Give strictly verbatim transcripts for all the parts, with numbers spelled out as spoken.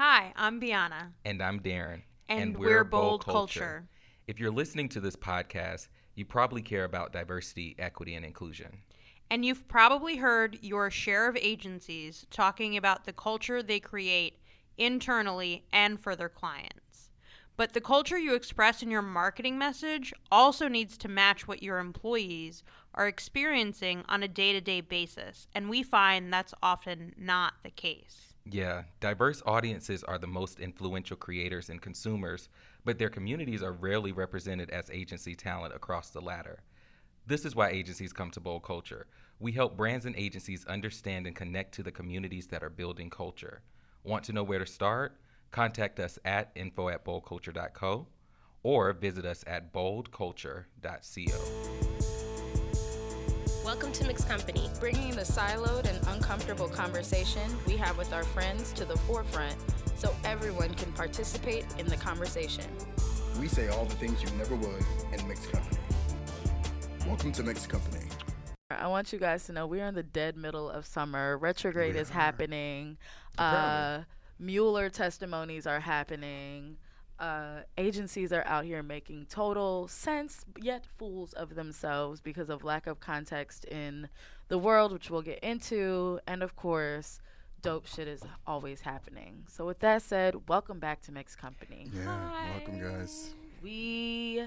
Hi, I'm Biana. And I'm Darren. And, and we're, we're Bold Culture. Culture. If you're listening to this podcast, you probably care about diversity, equity, and inclusion. And you've probably heard your share of agencies talking about the culture they create internally and for their clients. But the culture you express in your marketing message also needs to match what your employees are experiencing on a day-to-day basis. And we find that's often not the case. Yeah, diverse audiences are the most influential creators and consumers, but their communities are rarely represented as agency talent across the ladder. This is why agencies come to Bold Culture. We help brands and agencies understand and connect to the communities that are building culture. Want to know where to start? Contact us at info at bold culture dot co or visit us at bold culture dot co. Welcome to Mixed Company, bringing the siloed and uncomfortable conversation we have with our friends to the forefront so everyone can participate in the conversation. We say all the things you never would in Mixed Company. Welcome to Mixed Company. I want you guys to know we're in the dead middle of summer. Retrograde yeah. is happening. Uh, Mueller testimonies are happening. Uh, agencies are out here making total sense, yet fools of themselves because of lack of context in the world, which we'll get into. And of course, dope shit is always happening. So with that said, welcome back to Mixed Company. Yeah, hi. Welcome, guys. We...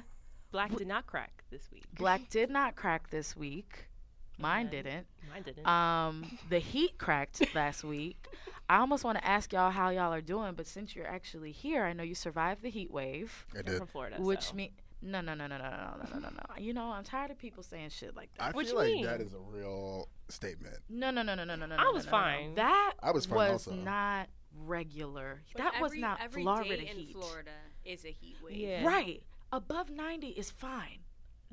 Black w- did not crack this week. Black did not crack this week. Mine yeah. didn't. Mine didn't. Um, the heat cracked last week. I almost want to ask y'all how y'all are doing, but since you're actually here, I know you survived the heat wave. I did. From Florida, which so. means no, no, no, no, no, no, no, no, no, no. You know, I'm tired of people saying shit like that. I what feel you like mean? That is a real statement. No, no, no, no, no, no, no. I was no, no, fine. No. That I was fine was also. Not regular. But that every, was not every Florida day in heat. Florida is a heat wave. Yeah. Right. Above ninety is fine.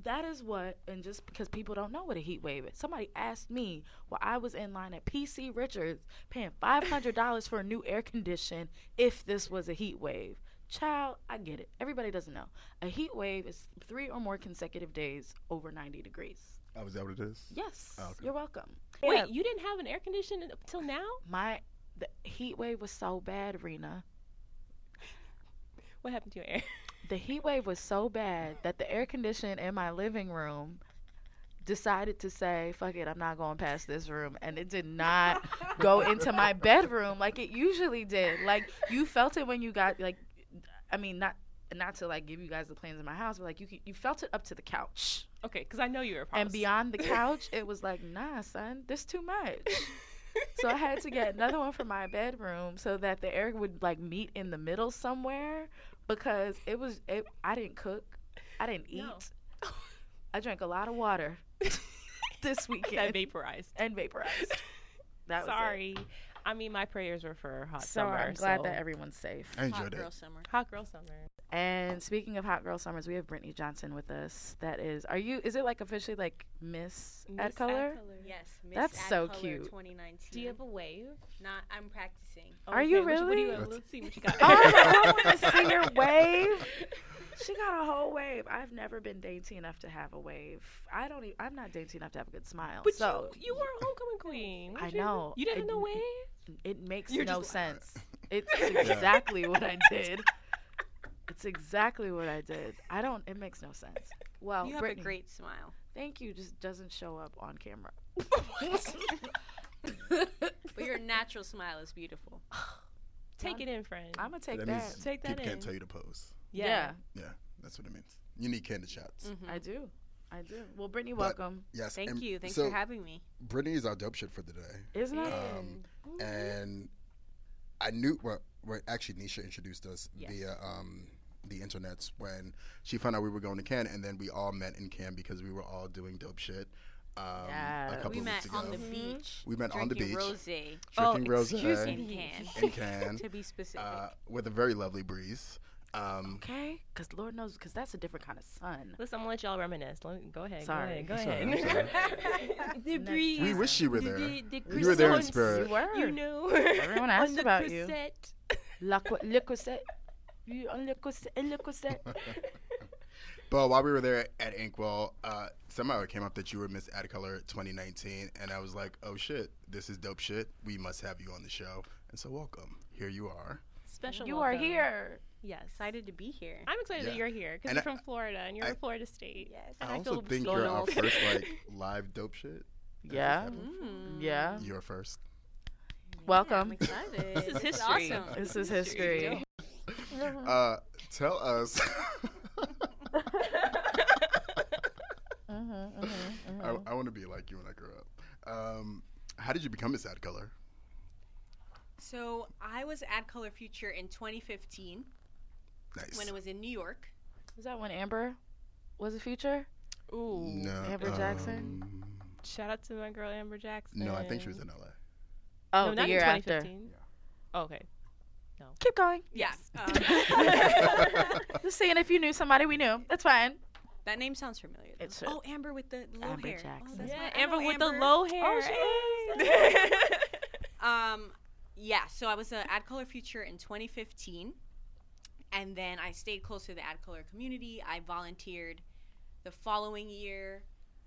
That is what, and just because people don't know what a heat wave is. Somebody asked me while I was in line at P C Richards paying five hundred dollars for a new air condition if this was a heat wave. Child, I get it. Everybody doesn't know. A heat wave is three or more consecutive days over ninety degrees. Oh, is that what it is? Yes. Oh, okay. You're welcome. Wait, yeah. You didn't have an air conditioner up till now? My the heat wave was so bad, Rena. What happened to your air? The heat wave was so bad that the air conditioner in my living room decided to say, fuck it, I'm not going past this room. And it did not go into my bedroom like it usually did. Like, you felt it when you got, like, I mean, not not to, like, give you guys the plans in my house, but, like, you you felt it up to the couch. Okay, because I know you were a promise. And beyond the couch, it was like, nah, son, this too much. So I had to get another one for my bedroom so that the air would, like, meet in the middle somewhere. Because it was, it, I didn't cook, I didn't eat, no. I drank a lot of water this weekend. I vaporized and vaporized. That Sorry, was it. I mean my prayers were for hot so summer. I'm glad so. that everyone's safe. I enjoyed hot girl it. summer. Hot girl summer. And speaking of hot girl summers, we have Brittany Johnson with us. That is, are you? Is it like officially like Miss, Miss AdColor? AdColor? Yes, Miss that's AdColor so cute. twenty nineteen. Do you have a wave? Not. I'm practicing. Oh, are okay. you really? What do you, what do you, let's see what you got. Oh, I want to see your wave. She got a whole wave. I've never been dainty enough to have a wave. I don't. Even, I'm not dainty enough to have a good smile. But so you, you were a homecoming queen. I you? know. You didn't have no wave. It makes You're no sense. Like, it's exactly what I did. It's exactly what I did. I don't, it makes no sense. Well, you have Brittany, a great smile. Thank you. Just doesn't show up on camera. But your natural smile is beautiful. Take I'm, it in, friend. I'm going to take that. that. Take that people in. People can't tell you to pose. Yeah. yeah. Yeah. That's what it means. You need candid shots. Mm-hmm. I do. I do. Well, Brittany, but welcome. Yes. Thank you. Thanks so for having me. Brittany is our dope shit for today. Isn't it? Um, mm-hmm. And I knew, well, well, actually, Nisha introduced us yes. via. Um, the internets when she found out we were going to Cannes, and then we all met in Cannes because we were all doing dope shit. Um, yeah, a couple we of met weeks on ago. the beach. We met on the beach. Drinking rosé. Drinking oh, rosé in Cannes. In Cannes. To be specific. Uh, with a very lovely breeze. Um, okay, because Lord knows, because that's a different kind of sun. Listen, I'm gonna let y'all reminisce. Let me, go ahead. Sorry. Go ahead. Go sorry, ahead. The breeze. We wish you were there. The, the, the you were there in spirit. You were. You knew. Everyone asked about you. La Quissette. But while we were there at Inkwell, uh, somehow it came up that you were Miss AdColor twenty nineteen, and I was like, oh shit, this is dope shit. We must have you on the show. And so welcome. Here you are. Special You welcome. Are here. Yeah, excited to be here. I'm excited yeah. that you're here because you're I, from Florida and you're I, in Florida State. Yes. I, I also feel think you're our first like live dope shit. Yeah. Mm. Yeah. You're first. Welcome. Yeah, I'm excited. This is history. Awesome. This is history. uh, tell us. Uh-huh, uh-huh, uh-huh. I, I want to be like you when I grow up. Um, how did you become Miss AdColor? So I was AdColor Future in twenty fifteen. Nice. When it was in New York. Was that when Amber was a Future? Ooh, no, Amber um, Jackson. Shout out to my girl Amber Jackson. No, I think she was in L A. Oh, no, the not year in twenty fifteen. After. Yeah. Oh, okay. No. Keep going. Yeah. Yes. Um. Just saying, if you knew somebody we knew, that's fine. That name sounds familiar. It's oh, Amber with the low Amber hair. Jackson. Oh, that's yeah, Amber with Amber. The low hair. Oh, she is. um, yeah. So I was an AdColor Future in twenty fifteen, and then I stayed close to the AdColor community. I volunteered the following year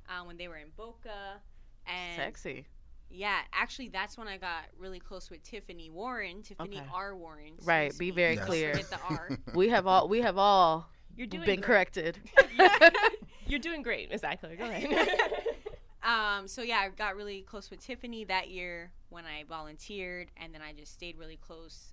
uh, when they were in Boca. And sexy. Yeah, actually, that's when I got really close with Tiffany Warren. Tiffany okay. R. Warren. So right. Be very yes. clear. With the R. We have all. We have all. You're doing been great. Corrected. You're doing great, Miss AdColor. Go ahead. um, so, yeah, I got really close with Tiffany that year when I volunteered, and then I just stayed really close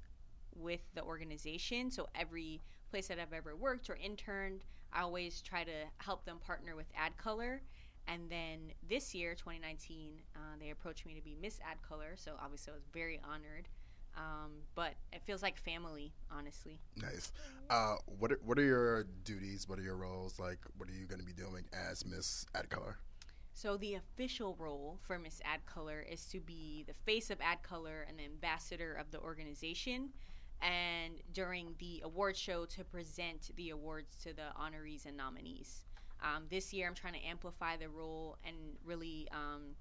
with the organization. So every place that I've ever worked or interned, I always try to help them partner with AdColor. And then this year, twenty nineteen, uh, they approached me to be Miss AdColor, so obviously I was very honored. Um, but it feels like family, honestly. Nice. Uh, what are, what are your duties? What are your roles? Like, what are you going to be doing as Miss AdColor? So the official role for Miss AdColor is to be the face of AdColor and the ambassador of the organization. And during the award show to present the awards to the honorees and nominees. Um, this year I'm trying to amplify the role and really um,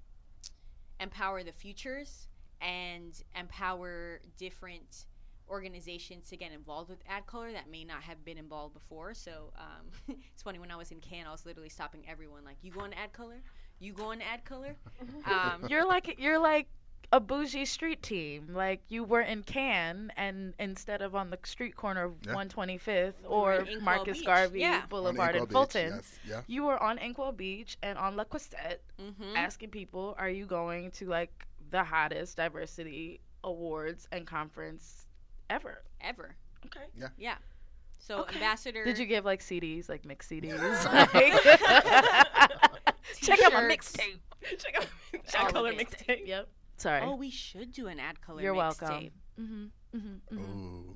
empower the futures and empower different organizations to get involved with AdColor that may not have been involved before. So um, it's funny, when I was in Cannes, I was literally stopping everyone like, you going to AdColor? You going to AdColor? Um, you're like you're like a bougie street team. Like you were in Cannes and instead of on the street corner of yeah. one twenty-fifth or Marcus Beach. Garvey yeah. Boulevard in Fulton, yes. yeah. you were on Inkwell Beach and on La Quissette mm-hmm. asking people, are you going to like the hottest diversity awards and conference ever. Ever. Okay. Yeah. Yeah. So okay. Ambassador. Did you give like C Ds, like mixed C Ds? Check out my mixtape. Check out my AdColor mixtape. Yep. Sorry. Oh, we should do an AdColor mixtape. You're welcome. Mm-hmm. Mm-hmm. Mm-hmm. Ooh.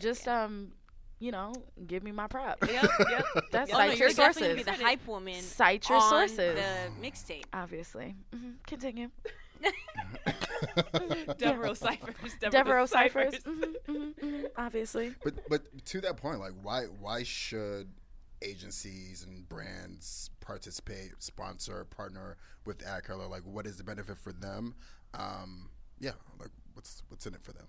Just um, you know, give me my prop. Yep. Yep. That's oh, cite no, your sources. You're definitely gonna be the hype woman. Cite your on sources. The mixtape. Obviously. Mm-hmm. Continue. Devereaux Cyphers. Devereaux Cyphers. Mm-hmm, mm-hmm, mm-hmm, obviously. But but to that point, like why why should agencies and brands participate, sponsor, partner with AdColor? Like, what is the benefit for them? Um, yeah, like what's what's in it for them?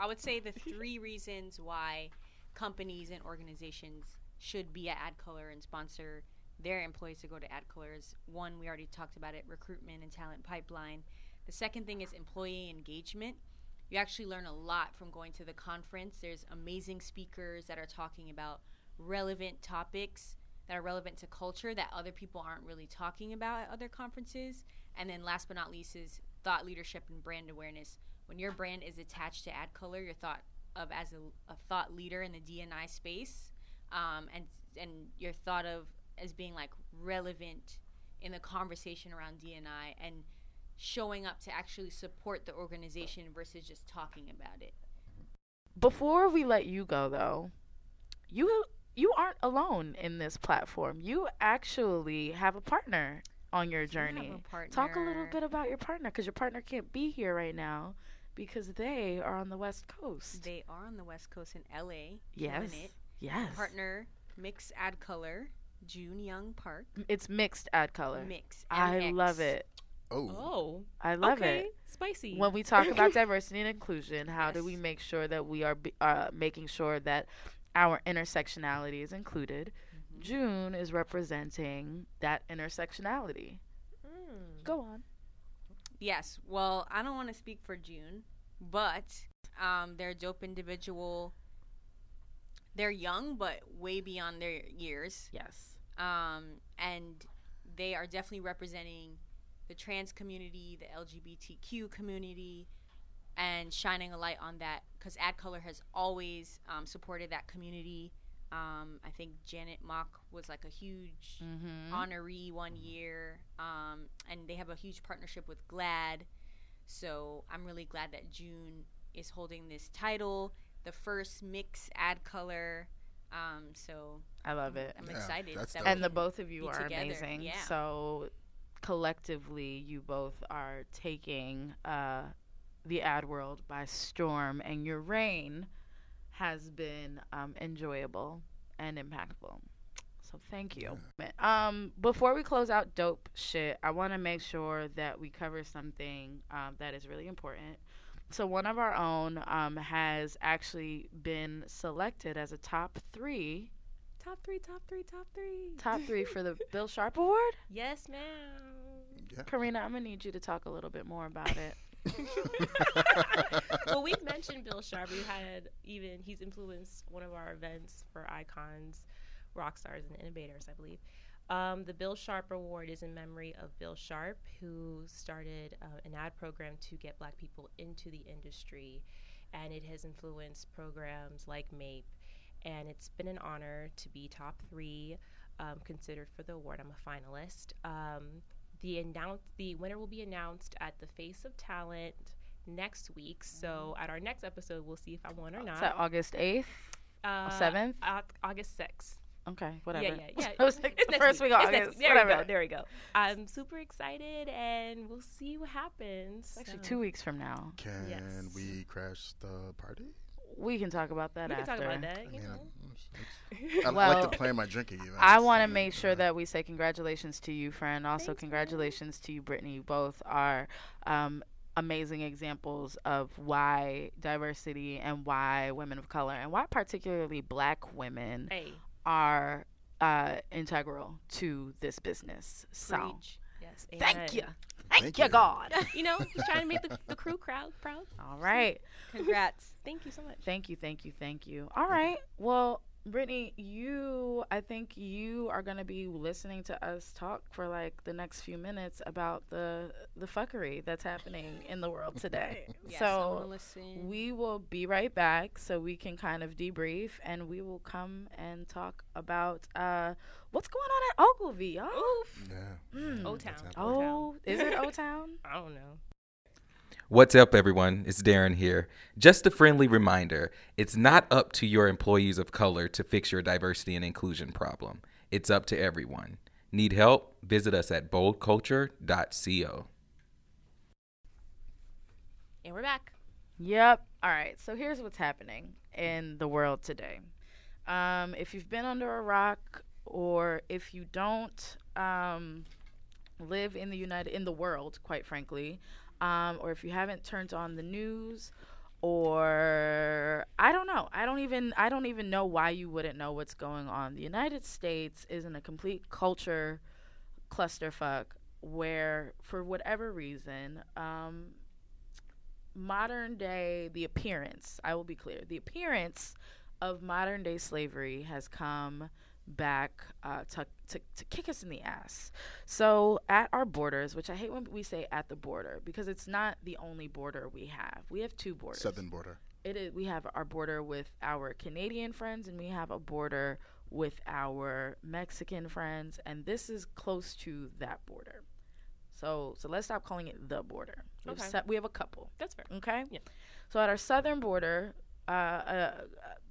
I would say the three reasons why companies and organizations should be at AdColor and sponsor their employees to go to AdColor is one, we already talked about it, recruitment and talent pipeline. The second thing is employee engagement. You actually learn a lot from going to the conference. There's amazing speakers that are talking about relevant topics that are relevant to culture that other people aren't really talking about at other conferences. And then last but not least is thought leadership and brand awareness. When your brand is attached to AdColor, you're thought of as a, a thought leader in the D and I space, um, and and you're thought of as being like relevant in the conversation around D and I and showing up to actually support the organization versus just talking about it. Before we let you go, though, you you aren't alone in this platform. You actually have a partner on your journey. A partner. Talk a little bit about your partner, because your partner can't be here right now because they are on the West Coast. They are on the West Coast in L A. Yes. Yes. Partner, Mix AdColor, June Young Park. It's Mixed AdColor. Mixed. I love it. Oh. oh, I love okay. it. Spicy. When we talk about diversity and inclusion, how yes. do we make sure that we are be, uh, making sure that our intersectionality is included? Mm-hmm. June is representing that intersectionality. Mm. Go on. Yes. Well, I don't want to speak for June, but Um, they're a dope individual. They're young, but way beyond their years. Yes. Um, and they are definitely representing the trans community, the L G B T Q community, and shining a light on that, because AdColor has always um, supported that community. Um, I think Janet Mock was like a huge mm-hmm. honoree one year, um, and they have a huge partnership with GLAAD. So I'm really glad that June is holding this title, the first mixed AdColor. Um, so I love it. I'm yeah, excited. That and the both of you are together. Amazing. Yeah. So collectively, you both are taking uh, the ad world by storm, and your reign has been um, enjoyable and impactful. So thank you. Yeah. Um, before we close out dope shit, I want to make sure that we cover something um, that is really important. So one of our own um, has actually been selected as a top three. Top three, top three, top three. Top three for the Bill Sharp Award? Yes, ma'am. Yeah. Karina, I'm going to need you to talk a little bit more about it. Well, we've mentioned Bill Sharp. We had even, he's influenced one of our events for icons, rock stars, and innovators, I believe. Um, the Bill Sharp Award is in memory of Bill Sharp, who started uh, an ad program to get black people into the industry, and it has influenced programs like MAPE, and it's been an honor to be top three um, considered for the award. I'm a finalist. Um, The announce the winner will be announced at the Face of Talent next week. So at our next episode, we'll see if I won or not. Is that August eighth? Uh, seventh? Uh, August sixth. Okay, whatever. Yeah, yeah, yeah. I was like, it's the first week, week of it's August. There whatever. We go, there we go. I'm super excited, and we'll see what happens. It's actually so. Two weeks from now. Can yes. we crash the party? We can talk about that we after. We can talk about that, you I mean, know. I, I well, like to plan my drinking events. I want to make sure that we say congratulations to you, friend. Also, Thanks, congratulations man. to you, Brittany. You both are um, amazing examples of why diversity and why women of color and why particularly black women hey. are uh, integral to this business. So, Preach. Yes, thank you. Thank, Thank you, you, God. You know, he's trying to make the, the crew crowd proud. All right. Congrats. Thank you so much. Thank you, thank you, thank you. All right. Well, Brittany, you, I think you are going to be listening to us talk for, like, the next few minutes about the the fuckery that's happening in the world today. Yes, so we will be right back so we can kind of debrief, and we will come and talk about uh, what's going on at Ogilvy, y'all. Oof. Yeah. Mm. O-Town. Oh, is it O-Town? I don't know. What's up, everyone? It's Darren here. Just a friendly reminder, it's not up to your employees of color to fix your diversity and inclusion problem. It's up to everyone. Need help? Visit us at bold culture dot co. And we're back. Yep. All right. So here's what's happening in the world today. Um, if you've been under a rock, or if you don't um, live in the United in the world, quite frankly, Um, or if you haven't turned on the news, or I don't know. I don't even I don't even know why you wouldn't know what's going on. The United States is in a complete culture clusterfuck where, for whatever reason, um, modern day, the appearance, I will be clear, the appearance of modern day slavery has come back uh, to, to to kick us in the ass. So at our borders, which I hate when we say at the border, because it's not the only border we have. We have two borders. Southern border. It is. We have our border with our Canadian friends, and we have a border with our Mexican friends, and this is close to that border. So so let's stop calling it the border. We okay. have se- we have a couple. That's fair. Okay? Yeah. So at our southern border, uh, uh,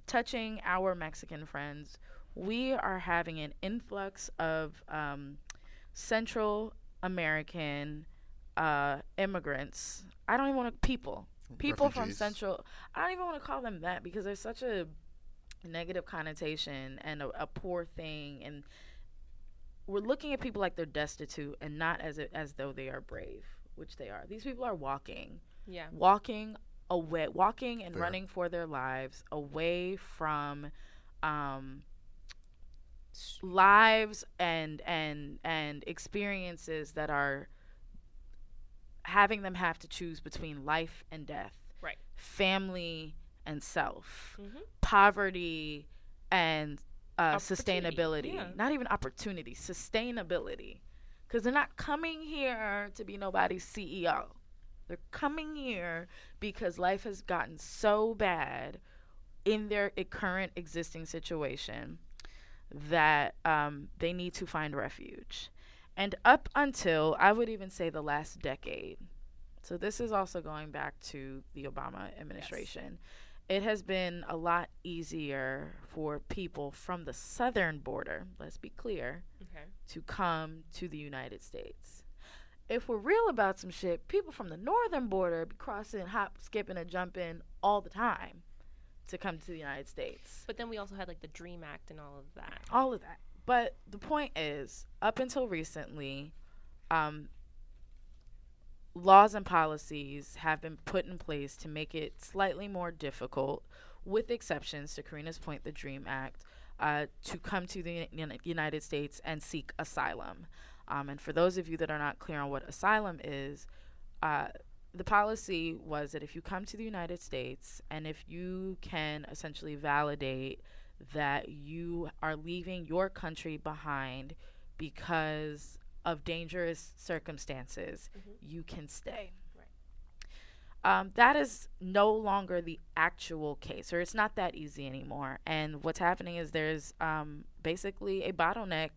touching our Mexican friends, we are having an influx of um, Central American uh, immigrants. I don't even want to people. People Refugees. From Central. I don't even want to call them that, because there's such a negative connotation and a, a poor thing. And we're looking at people like they're destitute and not as a, as though they are brave, which they are. These people are walking. Yeah. Walking away. Walking and Fair. running for their lives away from Um, lives and and and experiences that are having them have to choose between life and death. Right. family and self, mm-hmm. poverty and uh, sustainability. Yeah. Not even opportunity, sustainability. Because they're not coming here to be nobody's C E O. They're coming here because life has gotten so bad in their current existing situation that um, they need to find refuge. And up until, I would even say, the last decade. So this is also going back to the Obama administration. Yes. It has been a lot easier for people from the southern border, let's be clear, okay. to come to the United States. If we're real about some shit, people from the northern border be crossing, hop, skipping, and jumping all the time to come to the United States. But then we also had, like, the DREAM Act and all of that. All of that. But the point is, up until recently, um, laws and policies have been put in place to make it slightly more difficult, with exceptions, to Karina's point, the DREAM Act, uh, to come to the uni- United States and seek asylum. Um, and for those of you that are not clear on what asylum is, uh, the policy was that if you come to the United States and if you can essentially validate that you are leaving your country behind because of dangerous circumstances, mm-hmm. you can stay. Right. Um, that is no longer the actual case, or it's not that easy anymore. And what's happening is there's um, basically a bottleneck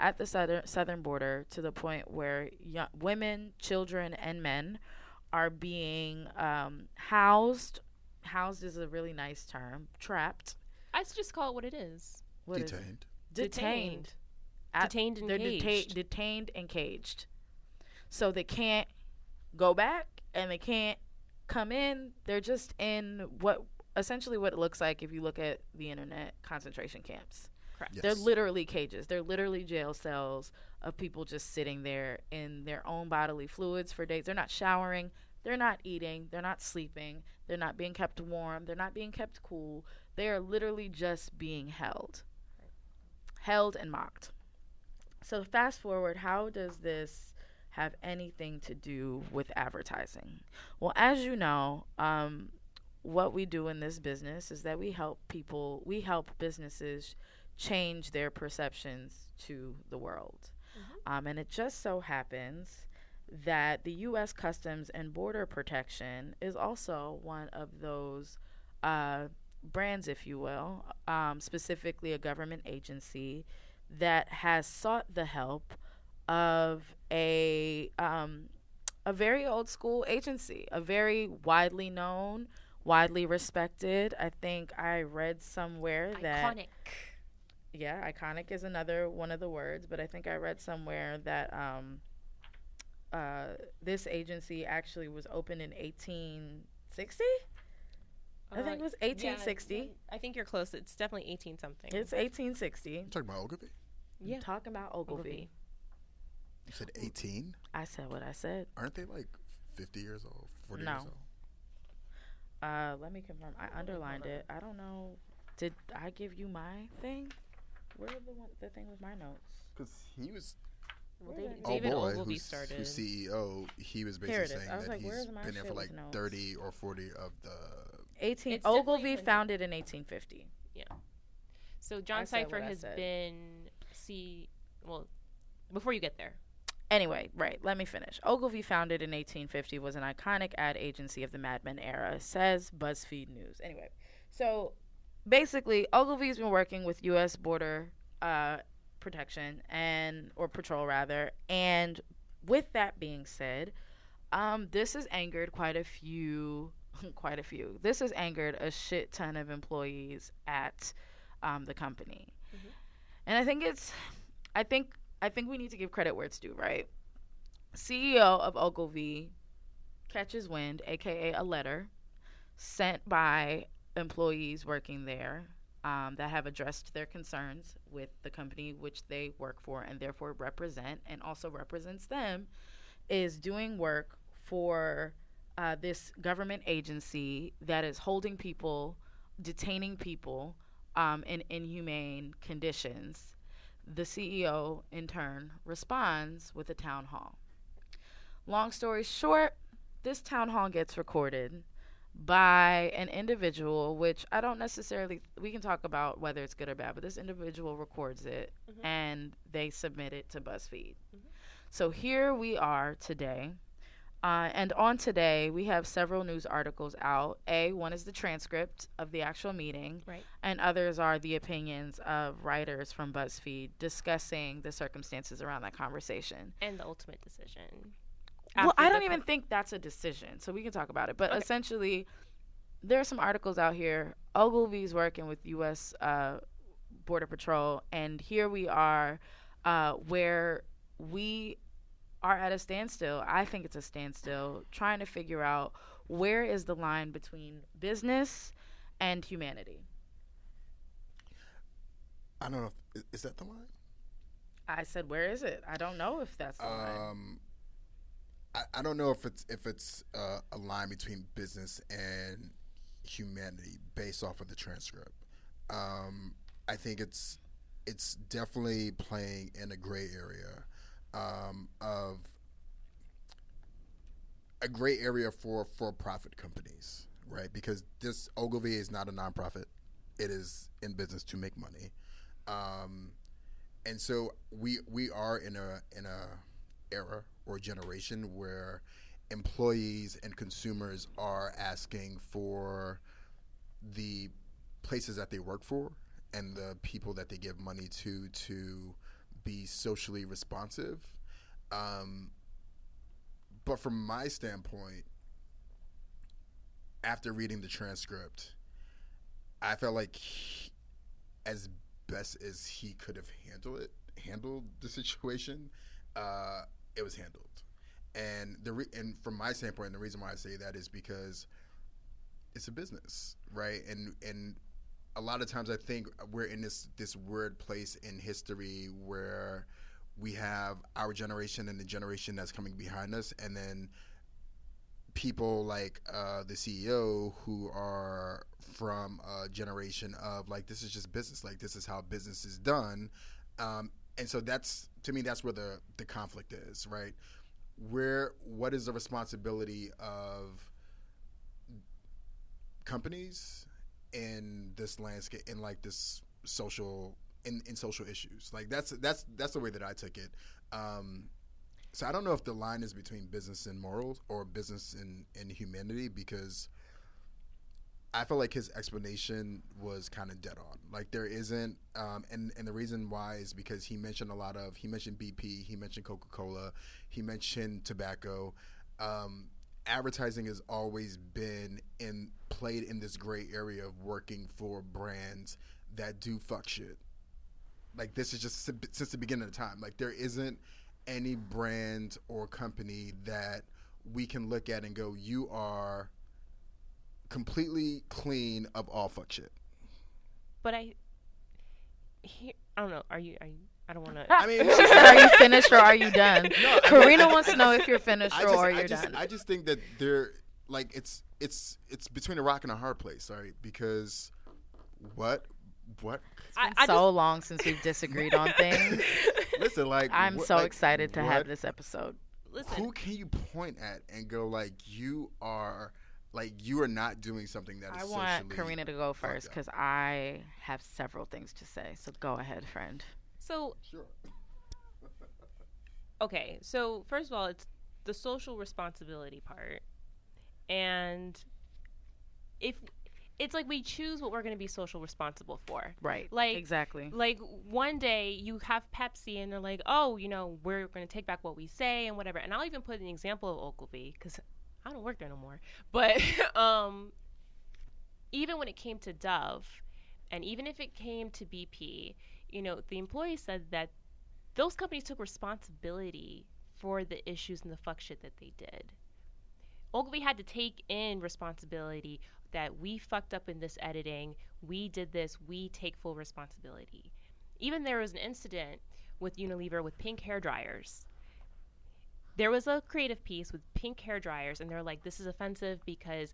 at the southern southern border to the point where young, women, children, and men are being um, housed. Housed is a really nice term. Trapped. I should just call it what it is. What detained. Is it? Detained. Detained. Detained and they're caged. Deta- detained and caged. So they can't go back and they can't come in. They're just in what essentially what it looks like if you look at the internet, concentration camps. Correct. Yes. They're literally cages. They're literally jail cells of people just sitting there in their own bodily fluids for days. They're not showering. They're not eating. They're not sleeping. They're not being kept warm. They're not being kept cool. They are literally just being held. Held and mocked. So fast forward, how does this have anything to do with advertising? Well, as you know, um, what we do in this business is that we help people, we help businesses change their perceptions to the world. Mm-hmm. Um, and it just so happens that the U S Customs and Border Protection is also one of those uh, brands, if you will, um, specifically a government agency that has sought the help of a um, a very old school agency, a very widely known, widely respected. I think I read somewhere iconic. that iconic. Yeah, iconic is another one of the words, but I think I read somewhere that. Um, Uh, this agency actually was opened in eighteen sixty? Uh, I think it was eighteen sixty. Yeah, I think you're close. It's definitely eighteen something. It's eighteen sixty. You're talking about Ogilvy? Yeah. I'm talking about Ogilvy. Ogilvy. You said eighteen? I said what I said. Aren't they like fifty years old, forty no. years old? Uh, let me confirm. I underlined it. I don't know. Did I give you my thing? Where the one, the thing with my notes? Because he was... Well, David, David oh boy, Ogilvy who's, started. Who's C E O? He was basically saying was that like, he's been there for like notes? thirty or forty of the eighteen. It's Ogilvy founded in eighteen fifty. Yeah. So John Seifert has been C. Well, before you get there. Anyway, right. Let me finish. Ogilvy, founded in eighteen fifty, was an iconic ad agency of the Mad Men era, says BuzzFeed News. Anyway, so basically, Ogilvy's been working with U S border. Uh, protection and or patrol rather, and with that being said, um this has angered quite a few quite a few this has angered a shit ton of employees at um the company. Mm-hmm. And I think it's I think I think we need to give credit where it's due, right? C E O of Ogilvy catches wind, aka a letter sent by employees working there Um, that have addressed their concerns with the company which they work for and therefore represent, and also represents them, is doing work for uh, this government agency that is holding people, detaining people um, in inhumane conditions. The C E O, in turn, responds with a town hall. Long story short, this town hall gets recorded by an individual, which I don't necessarily, we can talk about whether it's good or bad, but this individual records it mm-hmm. and they submit it to BuzzFeed. Mm-hmm. So here we are today. Uh, and on today, we have several news articles out. A, one is the transcript of the actual meeting. Right. And others are the opinions of writers from BuzzFeed discussing the circumstances around that conversation. And the ultimate decision. Well, I don't even think that's a decision, so we can talk about it. But okay. Essentially, there are some articles out here. Ogilvy's working with U S Uh, Border Patrol. And here we are uh, where we... are at a standstill. I think it's a standstill, trying to figure out where is the line between business and humanity. I don't know. If, is that the line? I said, where is it? I don't know if that's the um, line. I, I don't know if it's if it's uh, a line between business and humanity based off of the transcript. Um, I think it's it's definitely playing in a gray area. Um, of a gray area for for-profit companies, right? Because this Ogilvy is not a nonprofit; it is in business to make money, um, and so we we are in a in a era or generation where employees and consumers are asking for the places that they work for and the people that they give money to to. Be socially responsive, um, but from my standpoint, after reading the transcript, I felt like he, as best as he could have handled it, handled the situation, uh, it was handled. And the re- and from my standpoint, the reason why I say that is because it's a business, right? And and. A lot of times I think we're in this, this weird place in history where we have our generation and the generation that's coming behind us, and then people like uh, the C E O who are from a generation of like, this is just business, like this is how business is done. Um, and so that's, to me, that's where the, the conflict is, right? Where, what is the responsibility of companies in this landscape, in like this social, in, in social issues, like that's that's that's the way that I took it. Um, so I don't know if the line is between business and morals or business and, and humanity, because I felt like his explanation was kind of dead on. Like there isn't, um, and and the reason why is because he mentioned a lot of he mentioned B P, he mentioned Coca-Cola, he mentioned tobacco. Um, Advertising has always been in played in this gray area of working for brands that do fuck shit. Like this is just since the beginning of the time. Like there isn't any brand or company that we can look at and go, you are completely clean of all fuck shit. But I, he, I don't know. Are you? Are you? I don't want to. I mean, she said, "Are you finished or are you done?" No, Karina I mean, wants to know if you're finished just, or you're I just, done. I just think that they're like it's it's it's between a rock and a hard place, right? Because what what? It's been I, so I just, long since we've disagreed on things. Listen, like I'm what, so like, excited to what, have this episode. Listen, who can you point at and go like you are like you are not doing something that is socially? I want Karina to go first because I have several things to say. So go ahead, friend. So, sure. Okay, so first of all, it's the social responsibility part. And if it's like we choose what we're going to be social responsible for. Right, like, exactly. Like one day you have Pepsi and they're like, oh, you know, we're going to take back what we say and whatever. And I'll even put an example of Ogilvy because I don't work there no more. But um, even when it came to Dove and even if it came to B P, you know, the employee said that those companies took responsibility for the issues and the fuck shit that they did. Ogilvy had to take in responsibility that we fucked up in this editing. We did this. We take full responsibility. Even there was an incident with Unilever with pink hair dryers. There was a creative piece with pink hair dryers, and they're like, "This is offensive because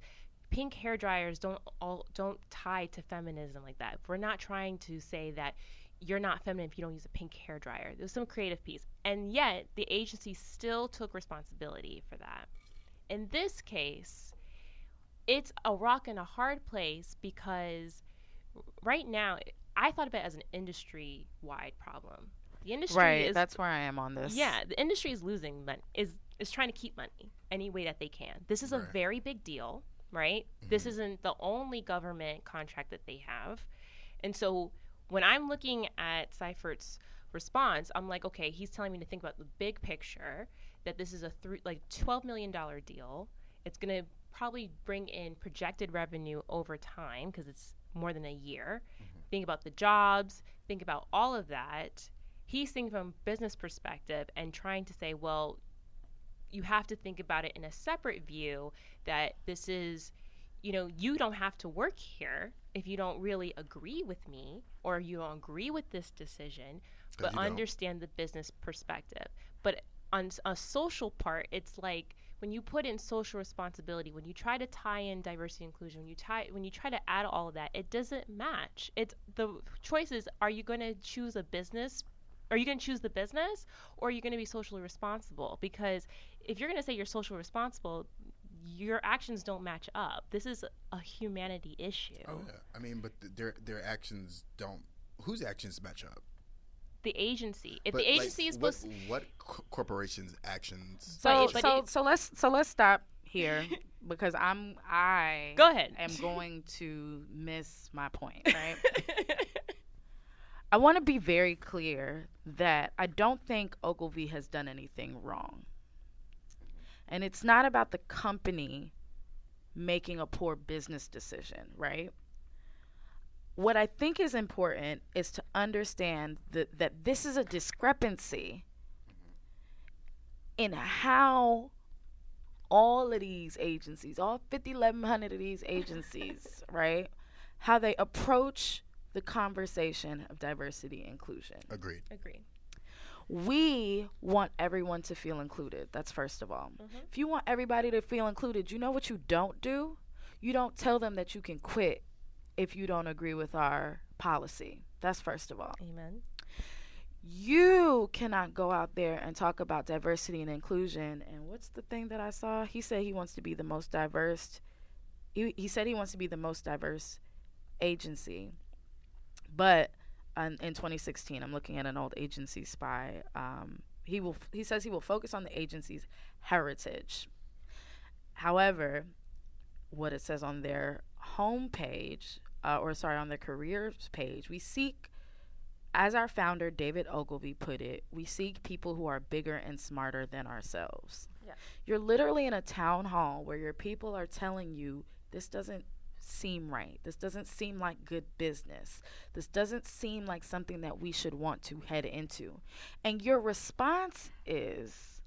pink hair dryers don't all don't tie to feminism like that. We're not trying to say that." You're not feminine if you don't use a pink hairdryer. There's some creative piece. And yet, the agency still took responsibility for that. In this case, it's a rock and a hard place, because right now I thought of it as an industry-wide problem. The industry right, is, that's where I am on this. Yeah, the industry is losing money, is is trying to keep money any way that they can. This is right. a very big deal, right? Mm-hmm. This isn't the only government contract that they have. And so when I'm looking at Seifert's response, I'm like, okay, he's telling me to think about the big picture, that this is a three, like twelve million dollars deal. It's going to probably bring in projected revenue over time because it's more than a year. Mm-hmm. Think about the jobs, think about all of that. He's thinking from a business perspective and trying to say, well, you have to think about it in a separate view, that this is, you know, you don't have to work here if you don't really agree with me or you don't agree with this decision, but understand the business perspective. But on a social part, it's like when you put in social responsibility, when you try to tie in diversity and inclusion, when you tie, when you try to add all of that, it doesn't match. It's the choices. Are you going to choose a business? Are you going to choose the business, or are you going to be socially responsible? Because if you're going to say you're socially responsible, your actions don't match up. This is a humanity issue. Oh, yeah. I mean, but th- their their actions don't. Whose actions match up? The agency. If but the agency like, is supposed. What, to what co- corporation's actions? So so so, so let's so let's stop here because I'm I go ahead. am going to miss my point, right? I want to be very clear that I don't think Ogilvy has done anything wrong. And it's not about the company making a poor business decision, right? What I think is important is to understand that, that this is a discrepancy in how all of these agencies, all fifty-one hundred of these agencies, right, how they approach the conversation of diversity and inclusion. Agreed. Agreed. We want everyone to feel included. That's first of all. Mm-hmm. If you want everybody to feel included, you know what you don't do? You don't tell them that you can quit if you don't agree with our policy. That's first of all. Amen. You cannot go out there and talk about diversity and inclusion. And what's the thing that I saw? He said he wants to be the most diverse. He, he said he wants to be the most diverse agency. But um, in twenty sixteen, I'm looking at an old agency spy. Um, he will. F- he says he will focus on the agency's heritage. However, what it says on their homepage, uh, or sorry, on their careers page, we seek, as our founder David Ogilvy put it, we seek people who are bigger and smarter than ourselves. Yeah. You're literally in a town hall where your people are telling you this doesn't seem right. This doesn't seem like good business. This doesn't seem like something that we should want to head into. And your response is,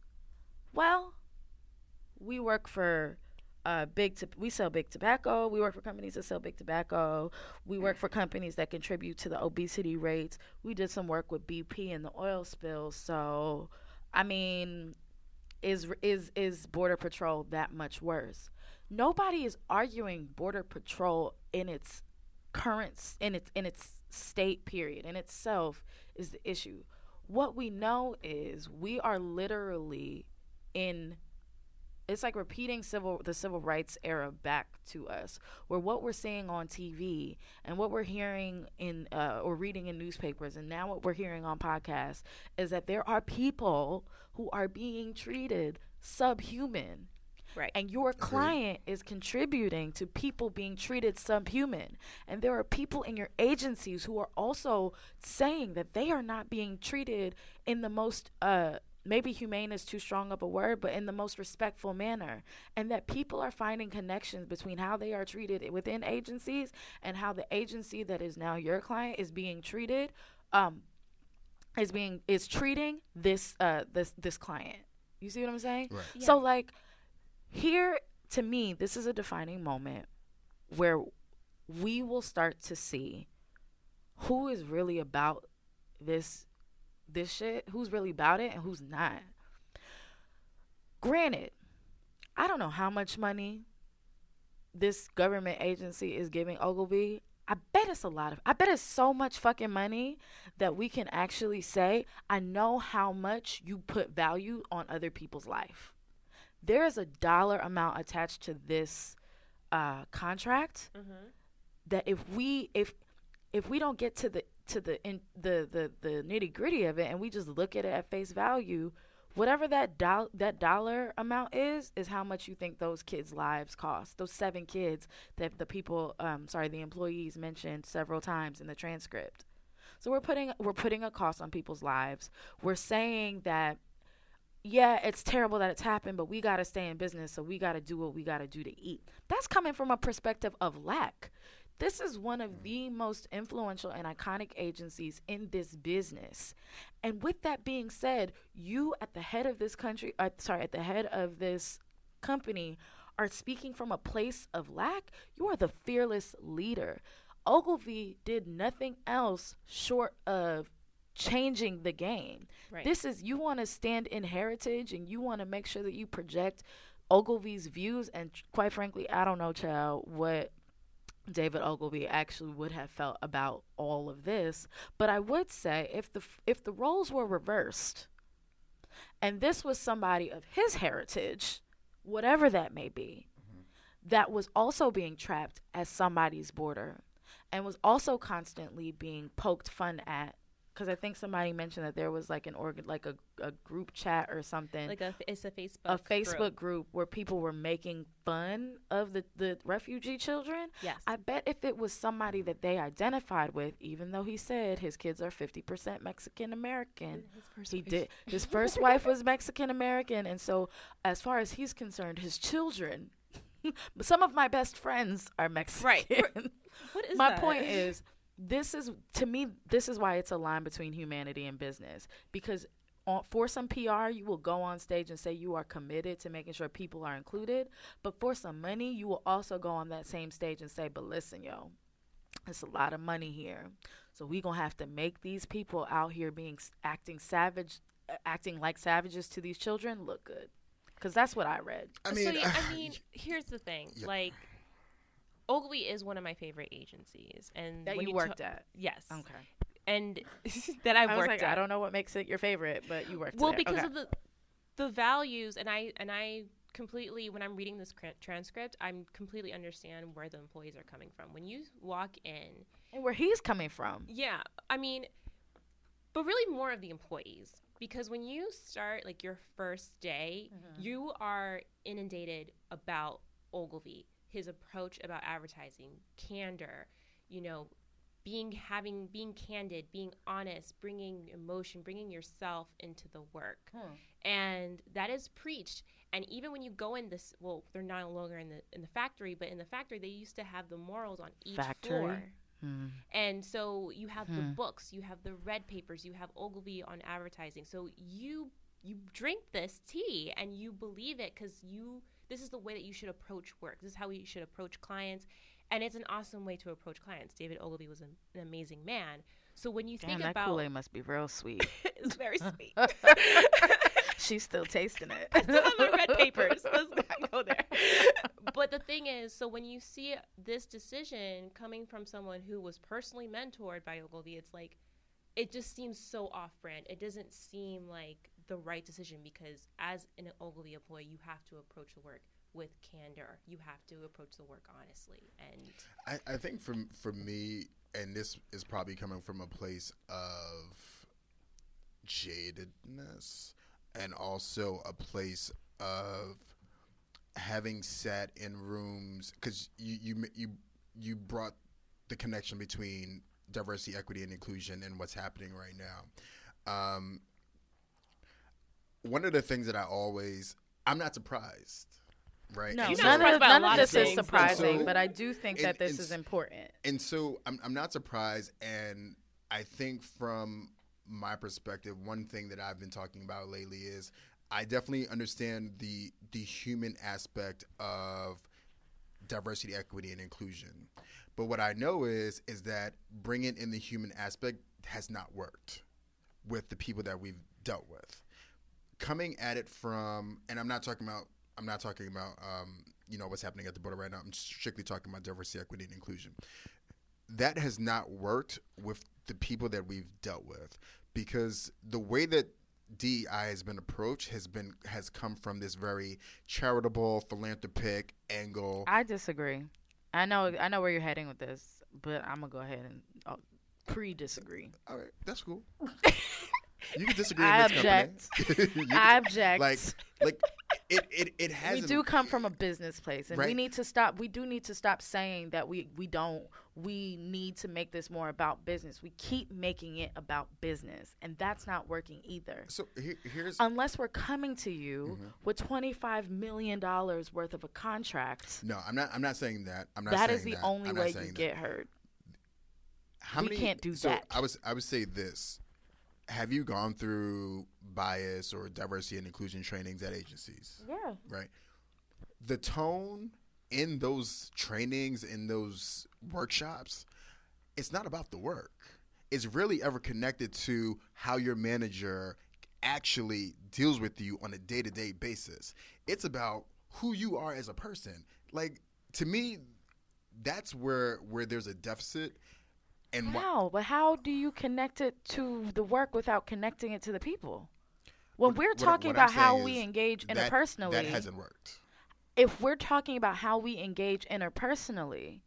well, we work for uh, big, to- we sell big tobacco. We work for companies that sell big tobacco. We work for companies that contribute to the obesity rates. We did some work with B P and the oil spill. So, I mean, is is is Border Patrol that much worse? Nobody is arguing Border Patrol in its current, in its in its state period, in itself is the issue. What we know is we are literally in, it's like repeating civil the civil rights era back to us, where what we're seeing on T V and what we're hearing in uh, or reading in newspapers and now what we're hearing on podcasts is that there are people who are being treated subhuman. Right. And your client is contributing to people being treated subhuman. And there are people in your agencies who are also saying that they are not being treated in the most, uh, maybe humane is too strong of a word, but in the most respectful manner. And that people are finding connections between how they are treated within agencies and how the agency that is now your client is being treated, um, is being is treating this uh, this this client. You see what I'm saying? Right. Yeah. So like. Here, to me, this is a defining moment where we will start to see who is really about this this shit, who's really about it, and who's not. Granted, I don't know how much money this government agency is giving Ogilvy. I bet it's a lot of, I bet it's so much fucking money that we can actually say, I know how much you put value on other people's life. There is a dollar amount attached to this uh, contract mm-hmm. that if we if if we don't get to the to the in, the the, the nitty gritty of it and we just look at it at face value, whatever that do- that dollar amount is, is how much you think those kids' lives cost. Those seven kids that the people, um, sorry, the employees mentioned several times in the transcript. So we're putting we're putting a cost on people's lives. We're saying that, yeah, it's terrible that it's happened, but we got to stay in business, so we got to do what we got to do to eat. That's coming from a perspective of lack. This is one of the most influential and iconic agencies in this business. And with that being said, you at the head of this country, uh, sorry, at the head of this company are speaking from a place of lack. You are the fearless leader. Ogilvy did nothing else short of changing the game. Right. This is, you want to stand in heritage and you want to make sure that you project Ogilvy's views. And tr- quite frankly, I don't know, child, what David Ogilvy actually would have felt about all of this, but I would say if the f- if the roles were reversed and this was somebody of his heritage, whatever that may be, mm-hmm. that was also being trapped as somebody's border and was also constantly being poked fun at, because I think somebody mentioned that there was like an org- like a, a group chat or something, like a it's a Facebook a Facebook group. group where people were making fun of the, the refugee children. Yes, I bet if it was somebody that they identified with, even though he said his kids are fifty percent Mexican American, he did his first wife was Mexican American, and so as far as he's concerned, his children, some of my best friends are Mexican. Right. What is my that? point is. This is, to me, this is why it's a line between humanity and business, because on, for some P R, you will go on stage and say you are committed to making sure people are included. But for some money, you will also go on that same stage and say, but listen, yo, it's a lot of money here. So we're going to have to make these people out here being acting savage, uh, acting like savages to these children look good. Because that's what I read. I mean, so, yeah, I mean here's the thing. Yeah. Like, Ogilvy is one of my favorite agencies, and that you, you worked t- at. Yes. Okay. And that I've I worked was like, at. I don't know what makes it your favorite, but you worked. Well, at because okay. of the the values, and I and I completely, when I'm reading this cr- transcript, I'm completely understand where the employees are coming from. When you walk in, and where he's coming from. Yeah, I mean, but really more of the employees, because when you start like your first day, mm-hmm. you are inundated about Ogilvy. His approach about advertising, candor, you know, being having being candid, being honest, bringing emotion, bringing yourself into the work, hmm. and that is preached. And even when you go in this, well, they're no longer in the in the factory, but in the factory they used to have the morals on each factory. floor, hmm. and so you have hmm. the books, you have the red papers, you have Ogilvy on advertising. So you you drink this tea and you believe it because you. This is the way that you should approach work. This is how you should approach clients. And it's an awesome way to approach clients. David Ogilvy was an, an amazing man. So when you Damn, think that about... that Kool-Aid must be real sweet. It's very sweet. She's still tasting it. I still have my red papers. Let's not go there. But the thing is, so when you see this decision coming from someone who was personally mentored by Ogilvy, it's like, it just seems so off-brand. It doesn't seem like the right decision, because as an Ogilvy employee, you have to approach the work with candor. You have to approach the work honestly. And I, I think for, for me, and this is probably coming from a place of jadedness and also a place of having sat in rooms, because you, you, you, you brought the connection between diversity, equity, and inclusion and what's happening right now. Um, One of the things that I always, I'm not surprised, right? No, so none, of, none of this is surprising, so, but I do think and, that this and, is important. And so I'm, I'm not surprised, and I think from my perspective, one thing that I've been talking about lately is I definitely understand the the human aspect of diversity, equity, and inclusion. But what I know is is that bringing in the human aspect has not worked with the people that we've dealt with. Coming at it from, and I'm not talking about, I'm not talking about, um, you know, what's happening at the border right now. I'm strictly talking about diversity, equity, and inclusion. That has not worked with the people that we've dealt with, because the way that D E I has been approached has been has come from this very charitable, philanthropic angle. I disagree. I know I know where you're heading with this, but I'm gonna go ahead and I'll pre-disagree. All right, that's cool. You can disagree I in this object. Company. I object. Like, like it, it, it has. We do come from a business place, and right? we need to stop. We do need to stop saying that we, we don't. We need to make this more about business. We keep making it about business, and that's not working either. So here, here's unless we're coming to you mm-hmm. with twenty-five million dollars worth of a contract. No, I'm not. I'm not saying that. I'm not. That saying is the that. only I'm way you that. get hurt. How we many, can't do so that. I was. I would say this. Have you gone through bias or diversity and inclusion trainings at agencies? Yeah. Right. The tone in those trainings, in those workshops, it's not about the work. It's really ever connected to how your manager actually deals with you on a day-to-day basis. It's about who you are as a person. Like, to me, that's where where there's a deficit. And how? Wh- but how do you connect it to the work without connecting it to the people? When what, we're talking what, what about how we engage that, interpersonally, that hasn't worked. If we're talking about how we engage interpersonally,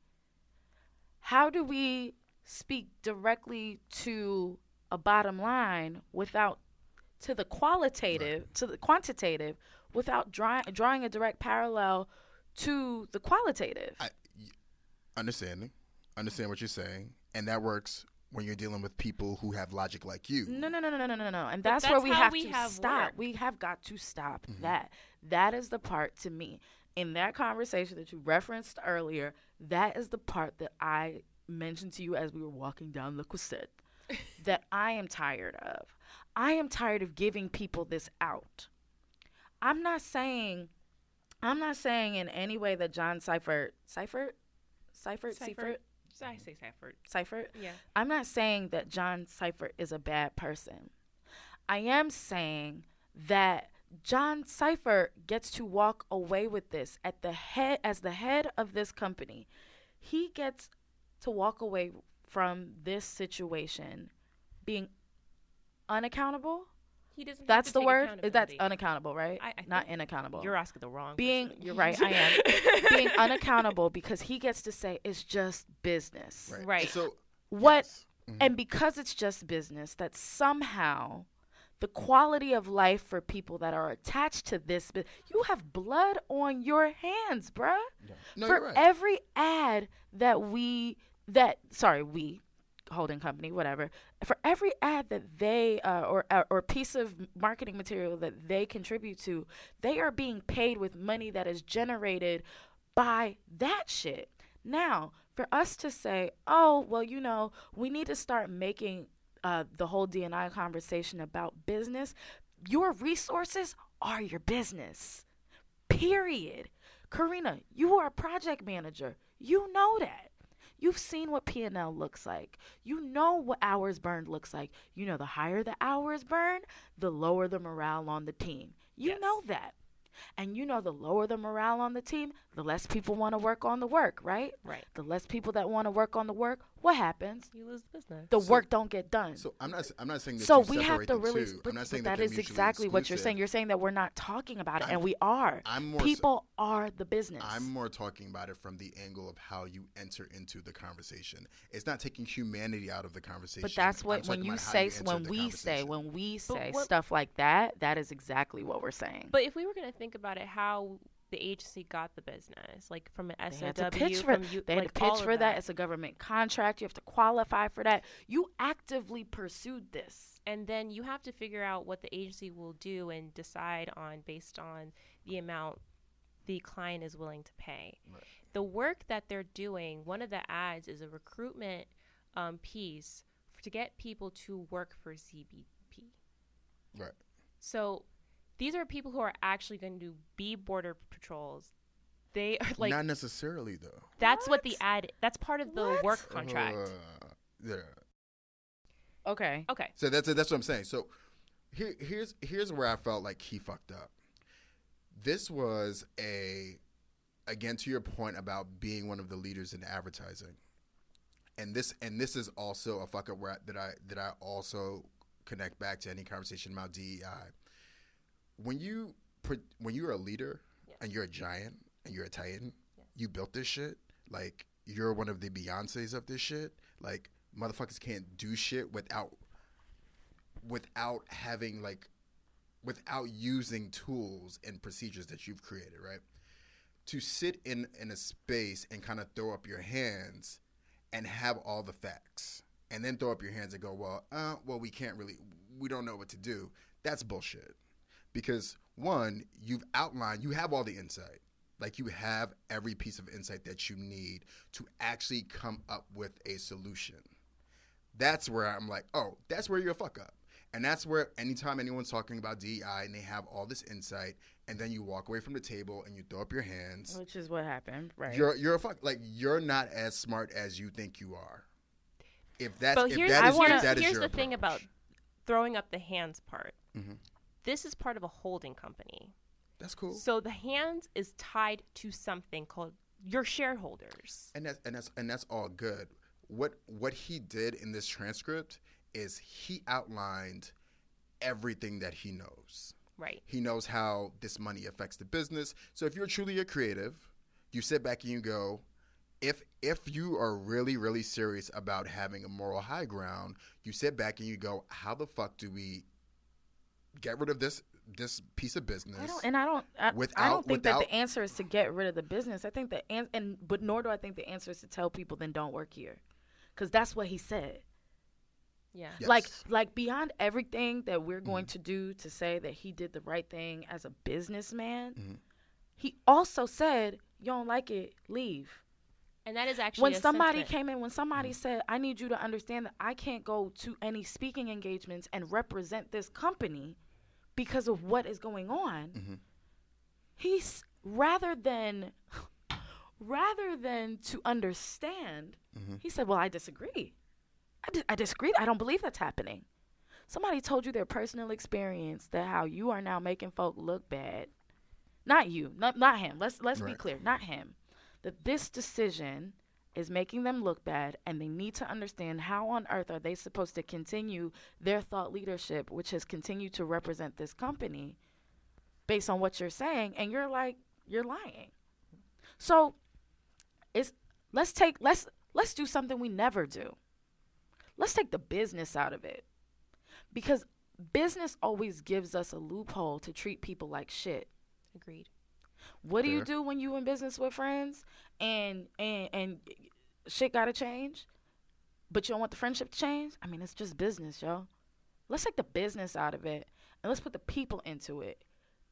how do we speak directly to a bottom line without to the qualitative, right. to the quantitative, without drawing drawing a direct parallel to the qualitative? I, understanding, understand what you're saying. And that works when you're dealing with people who have logic like you. No, no, no, no, no, no, no. And that's, that's where we have we to have stop. Work. We have got to stop mm-hmm. that. That is the part to me. In that conversation that you referenced earlier, that is the part that I mentioned to you as we were walking down La Quissette that I am tired of. I am tired of giving people this out. I'm not saying, I'm not saying in any way that John Seifert, Seifert, Seifert, Seifert. I say Seifert. Seifert? Yeah. I'm not saying that John Seifert is a bad person. I am saying that John Seifert gets to walk away with this at the head as the head of this company. He gets to walk away from this situation being unaccountable. He doesn't. That's have to the word. That's unaccountable, right? I, I Not inaccountable. You're asking the wrong. Being, person. You're right. I am being unaccountable because he gets to say it's just business, right? right. So what? Yes. Mm-hmm. And because it's just business, that somehow the quality of life for people that are attached to this, you have blood on your hands, bruh. Yeah. No, for you're right. every ad that we that sorry we. holding company, whatever, for every ad that they uh, or or piece of marketing material that they contribute to, they are being paid with money that is generated by that shit. Now, for us to say, oh, well, you know, we need to start making uh, the whole D and I conversation about business, your resources are your business, period. Karina, you are a project manager. You know that. You've seen what P and L looks like. You know what hours burned looks like. You know the higher the hours burned, the lower the morale on the team. You yes. know that. And you know the lower the morale on the team, the less people want to work on the work, right? Right. The less people that want to work on the work, what happens? You lose the business. The so, work don't get done. So I'm not I'm not saying that so we have to really sp- I'm not saying that, that is exactly exclusive. What you're saying. You're saying that we're not talking about it I'm, and we are. I'm more people so, are the business. I'm more talking about it from the angle of how you enter into the conversation. It's not taking humanity out of the conversation. But that's what when you say you when we say when we say what, stuff like that, that is exactly what we're saying. But if we were going to think about it, how the agency got the business, like from an S O W. They had to pitch for, you, they had like to pitch for that. that. It's a government contract. You have to qualify for that. You actively pursued this. And then you have to figure out what the agency will do and decide on based on the amount the client is willing to pay. Right. The work that they're doing, one of the ads is a recruitment um, piece to get people to work for Z B P. Right. So these are people who are actually going to be border patrols. They are like not necessarily though. That's what, what the ad. That's part of the what? work contract. Uh, yeah. Okay. Okay. So that's that's what I'm saying. So here here's here's where I felt like he fucked up. This was a again to your point about being one of the leaders in advertising, and this and this is also a fuck up where I, that I that I also connect back to any conversation about D E I. When you when you're a leader yeah. and you're a giant and you're a titan, yeah. you built this shit. Like, you're one of the Beyoncés of this shit. Like, motherfuckers can't do shit without without having like without using tools and procedures that you've created, right? To sit in, in a space and kind of throw up your hands and have all the facts and then throw up your hands and go, well, uh, well, we can't really, we don't know what to do. That's bullshit. Because one, you've outlined, you have all the insight. Like, you have every piece of insight that you need to actually come up with a solution. That's where I'm like, oh, that's where you're a fuck up. And that's where anytime anyone's talking about D E I and they have all this insight and then you walk away from the table and you throw up your hands. Which is what happened, right? You're you're a fuck, like, you're not as smart as you think you are. If that's if that is, wanna, if that is your approach. Here's the thing about throwing up the hands part. Mm-hmm. This is part of a holding company. That's cool. So the hands is tied to something called your shareholders. And that's and that's and that's all good. What what he did in this transcript is he outlined everything that he knows. Right. He knows how this money affects the business. So if you're truly a creative, you sit back and you go, if if you are really, really serious about having a moral high ground, you sit back and you go, how the fuck do we get rid of this this piece of business? I don't, and I don't. I, without, I don't think without, that the answer is to get rid of the business. I think the an, and but nor do I think the answer is to tell people then don't work here, because that's what he said. Yeah. Yes. Like like beyond everything that we're going mm-hmm. to do to say that he did the right thing as a businessman, mm-hmm. he also said, you don't like it, leave. And that is actually when somebody sentiment. came in, when somebody mm-hmm. said, I need you to understand that I can't go to any speaking engagements and represent this company because of what is going on. Mm-hmm. He's rather than rather than to understand, mm-hmm. he said, well, I disagree. I, di- I disagree. I don't believe that's happening. Somebody told you their personal experience, that how you are now making folk look bad. Not you. Not, not him. Let's let's right. be clear. Not him. That this decision is making them look bad, and they need to understand how on earth are they supposed to continue their thought leadership, which has continued to represent this company, based on what you're saying. And you're like, you're lying. So it's let's take let's let's do something we never do. Let's take the business out of it, because business always gives us a loophole to treat people like shit. Agreed. What sure. do you do when you in business with friends and and and shit gotta change, but you don't want the friendship to change? I mean, it's just business, yo. Let's take the business out of it and let's put the people into it,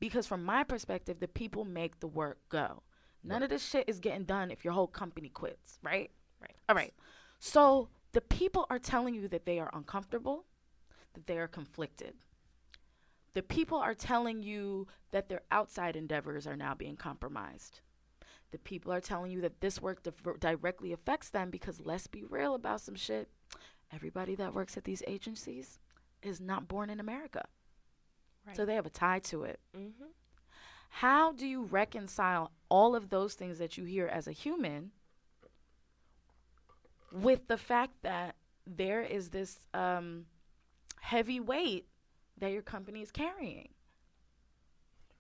because from my perspective, the people make the work go. None right. of this shit is getting done if your whole company quits, right? Right. All right. So the people are telling you that they are uncomfortable, that they are conflicted. The people are telling you that their outside endeavors are now being compromised. The people are telling you that this work div- directly affects them, because let's be real about some shit. Everybody that works at these agencies is not born in America. Right. So they have a tie to it. Mm-hmm. How do you reconcile all of those things that you hear as a human with the fact that there is this um, heavy weight that your company is carrying?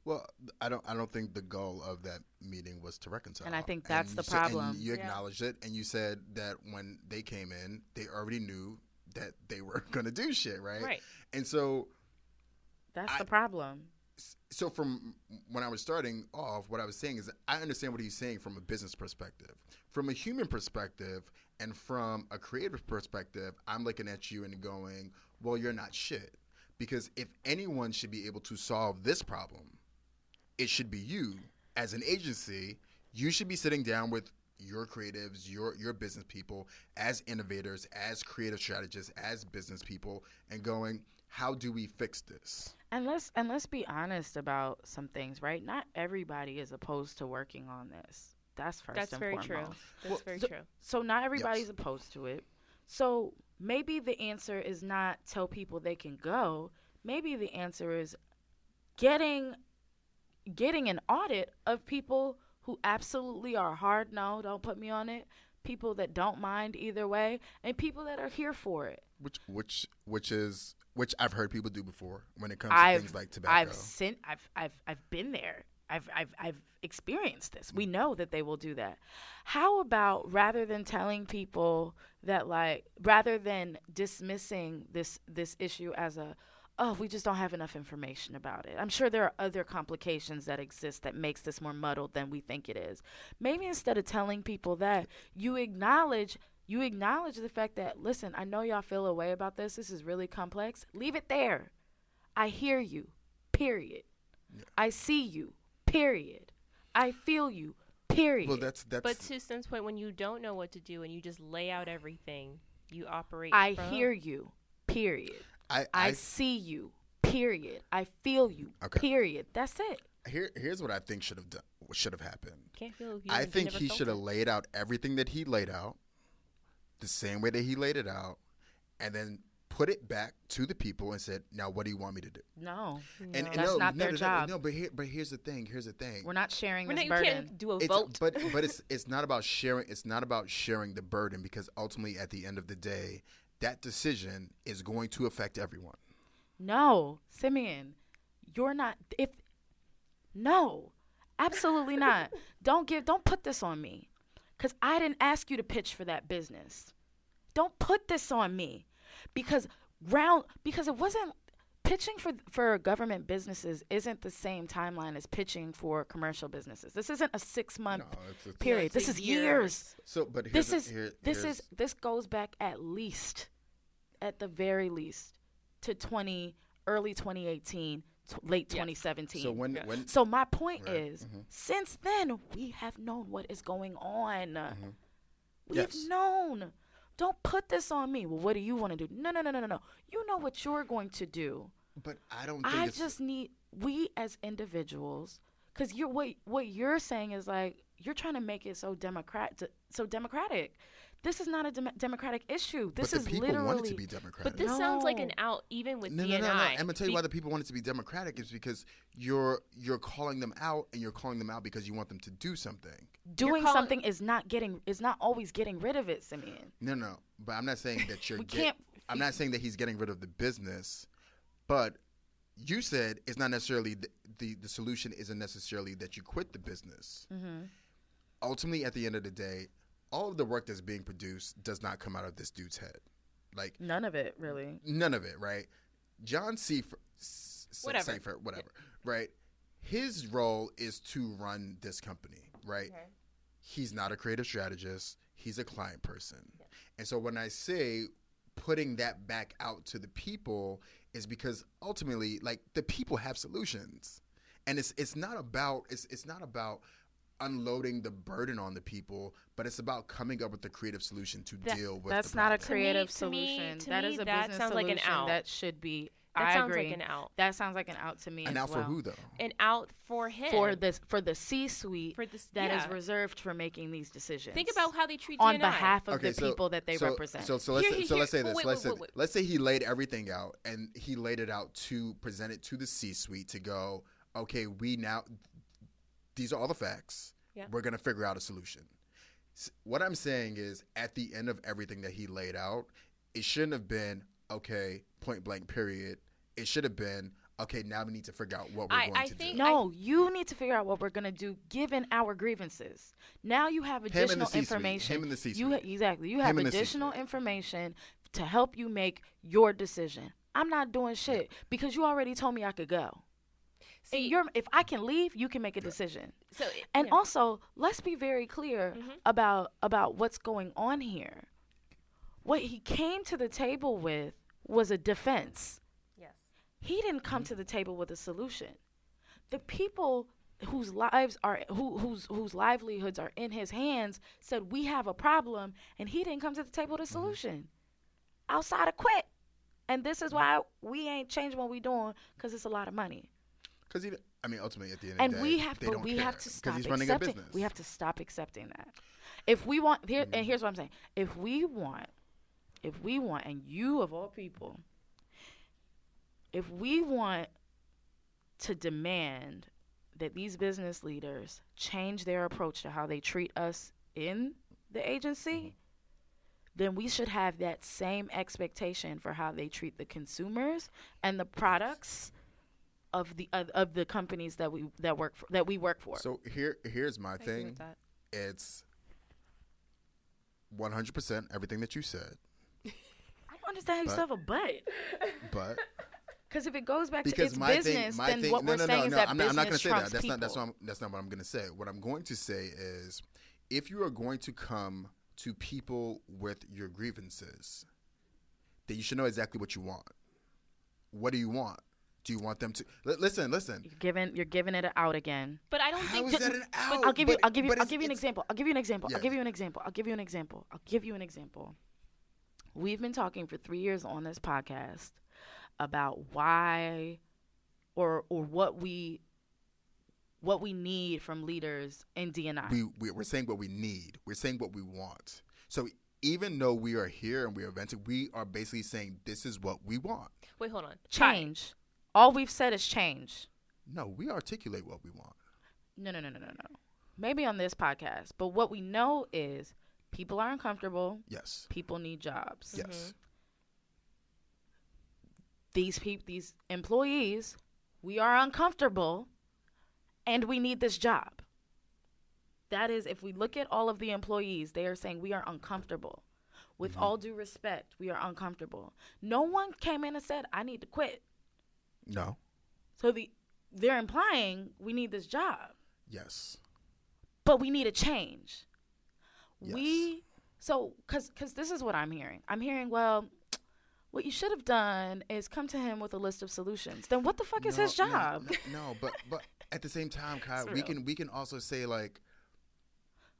Well, I don't. I don't think the goal of that meeting was to reconcile. And I think that's the problem. And you acknowledged it, and you said that when they came in, they already knew that they were going to do shit, right? Right. And so that's the problem. So from when I was starting off, what I was saying is I understand what he's saying from a business perspective. From a human perspective and from a creative perspective, I'm looking at you and going, well, you're not shit. Because if anyone should be able to solve this problem, it should be you. As an agency, you should be sitting down with your creatives, your your business people, as innovators, as creative strategists, as business people, and going, how do we fix this? And let's and let's be honest about some things, right? Not everybody is opposed to working on this. That's first That's and very foremost. True. That's well, very so, true. So not everybody's yes. opposed to it. So maybe the answer is not tell people they can go. Maybe the answer is getting getting an audit of people who absolutely are hard, no, don't put me on it, people that don't mind either way, and people that are here for it. Which which which is which I've heard people do before when it comes I've, to things like tobacco. I've seen I've I've I've been there. I've I've I've experienced this. We know that they will do that. How about rather than telling people that, like, rather than dismissing this this issue as a, oh, we just don't have enough information about it. I'm sure there are other complications that exist that makes this more muddled than we think it is. Maybe instead of telling people that, you acknowledge you acknowledge the fact that, listen, I know y'all feel a way about this. This is really complex. Leave it there. I hear you. Period. Yeah. I see you. Period. I feel you. Period. Well, that's that's. But to Sin's point, when you don't know what to do and you just lay out everything, you operate. I from. hear you. Period. I, I, I see you. Period. I feel you. Okay. Period. That's it. Here, here's what I think should have done. Should have happened. Can't feel. I think he should have laid out everything that he laid out, the same way that he laid it out, and then put it back to the people and said, "Now, what do you want me to do?" No, and, no. and that's no, not no, their no, job. No, but here, but here's the thing. Here's the thing. We're not sharing We're this not, burden. You can't do a it's, vote. But but it's it's not about sharing. It's not about sharing the burden, because ultimately, at the end of the day, that decision is going to affect everyone. No, Simeon, you're not. If no, absolutely not. Don't give. Don't put this on me, because I didn't ask you to pitch for that business. Don't put this on me. Because round because it wasn't pitching for for government businesses isn't the same timeline as pitching for commercial businesses. This isn't a six month no, it's, it's period. It's this is years. years. So, but here's this is a, here, this is this goes back at least, at the very least, to twenty early twenty eighteen, t- late yeah. twenty seventeen. So when, yeah. when so my point right. is, mm-hmm. since then we have known what is going on. Mm-hmm. We've yes. known. Don't put this on me. Well, what do you want to do? No, no, no, no, no, no. You know what you're going to do. But I don't think I it's just need we as individuals, because you're what what you're saying is, like, you're trying to make it so democrat so democratic. This is not a dem- democratic issue. This but the is people literally want it to be democratic. But this no. sounds like an out even with no, D and I. No, no, no. I'm gonna tell you why the people want it to be democratic is because you're you're calling them out, and you're calling them out because you want them to do something. Doing call- something is not getting is not always getting rid of it, Simeon. No, no. But I'm not saying that you're. we get, can't. I'm not saying that he's getting rid of the business, but you said it's not necessarily the the, the solution isn't necessarily that you quit the business. Mm-hmm. Ultimately, at the end of the day, all of the work that's being produced does not come out of this dude's head. Like, none of it, really. None of it, right? John Seifert, whatever. Seifert, whatever, yeah. right? His role is to run this company, right? Okay. He's not a creative strategist. He's a client person. Yeah. And so when I say putting that back out to the people is because ultimately, like, the people have solutions. And it's it's not about it's it's not about unloading the burden on the people, but it's about coming up with a creative solution to that, deal with. That's the not a creative to me, solution. To me, to that me, is a that business sounds solution. Like an out. That should be. That I sounds agree. Like an out. That sounds like an out to me. An as out well. For who though? An out for him. For this, for the C-suite for this, that yeah. is reserved for making these decisions. Think about how they treat on D and I. Behalf of okay, the so, people that they so, represent. So, so let's here, say, so here. let's say this. Wait, let's wait, say, wait, let's say he laid everything out, and he laid it out to present it to the C-suite to go, okay, we now. These are all the facts. Yeah. We're going to figure out a solution. S- what I'm saying is, at the end of everything that he laid out, it shouldn't have been, okay, point blank, period. It should have been, okay, now we need to figure out what we're I, going I to think do. No, I, you need to figure out what we're going to do given our grievances. Now you have additional information. Him and the C-suite. You ha- exactly. You have additional information to help you make your decision. I'm not doing shit yeah. because you already told me I could go. See, you're, if I can leave, you can make a decision. So, it, and yeah. also, let's be very clear mm-hmm. about about what's going on here. What he came to the table with was a defense. Yes, he didn't come mm-hmm. to the table with a solution. The people whose lives are who whose whose livelihoods are in his hands said, "We have a problem," and he didn't come to the table with a solution. Mm-hmm. Outside of quit, and this is why we ain't changing what we doing, because it's a lot of money. Because even I mean, ultimately, at the end and of the day, we have, they but don't we care have to stop he's running accepting. A business. We have to stop accepting that. If we want, here mm. and here's what I'm saying: if we want, if we want, and you of all people, if we want to demand that these business leaders change their approach to how they treat us in the agency, then we should have that same expectation for how they treat the consumers and the products of the of, of the companies that we that work for, that we work for. So here here's my I thing. It's one hundred percent everything that you said. I don't understand how you still have a but. But because if it goes back because to its my business, thing, my then thing, what no, we're no, saying no, is no, that I'm business not, I'm not trumps that. People. That's not, that's not, that's not what I'm going to say. What I'm going to say is, if you are going to come to people with your grievances, then you should know exactly what you want. What do you want? Do you want them to l- listen? Listen. You're giving you're giving it an out again. But I don't How think. How is that an out? I'll give you. But, I'll give you. I'll give you an example. I'll give you an example. Yeah. I'll give you an example. I'll give you an example. I'll give you an example. We've been talking for three years on this podcast about why, or or what we, what we need from leaders in D and I. We, we we're saying what we need. We're saying what we want. So even though we are here and we are venting, we are basically saying this is what we want. Wait, hold on. Change. All we've said is change. No, we articulate what we want. No, no, no, no, no, no. Maybe on this podcast, but what we know is people are uncomfortable. Yes. People need jobs. Yes. Mm-hmm. These people, these employees, we are uncomfortable, and we need this job. That is, if we look at all of the employees, they are saying we are uncomfortable. With mm-hmm. all due respect, we are uncomfortable. No one came in and said, I need to quit. No. So the they're implying we need this job. Yes. But we need a change. Yes. We so cuz cuz this is what I'm hearing. I'm hearing, well, what you should have done is come to him with a list of solutions. Then what the fuck no, is his job? No, no, no but but at the same time, Kyle, we can we can also say like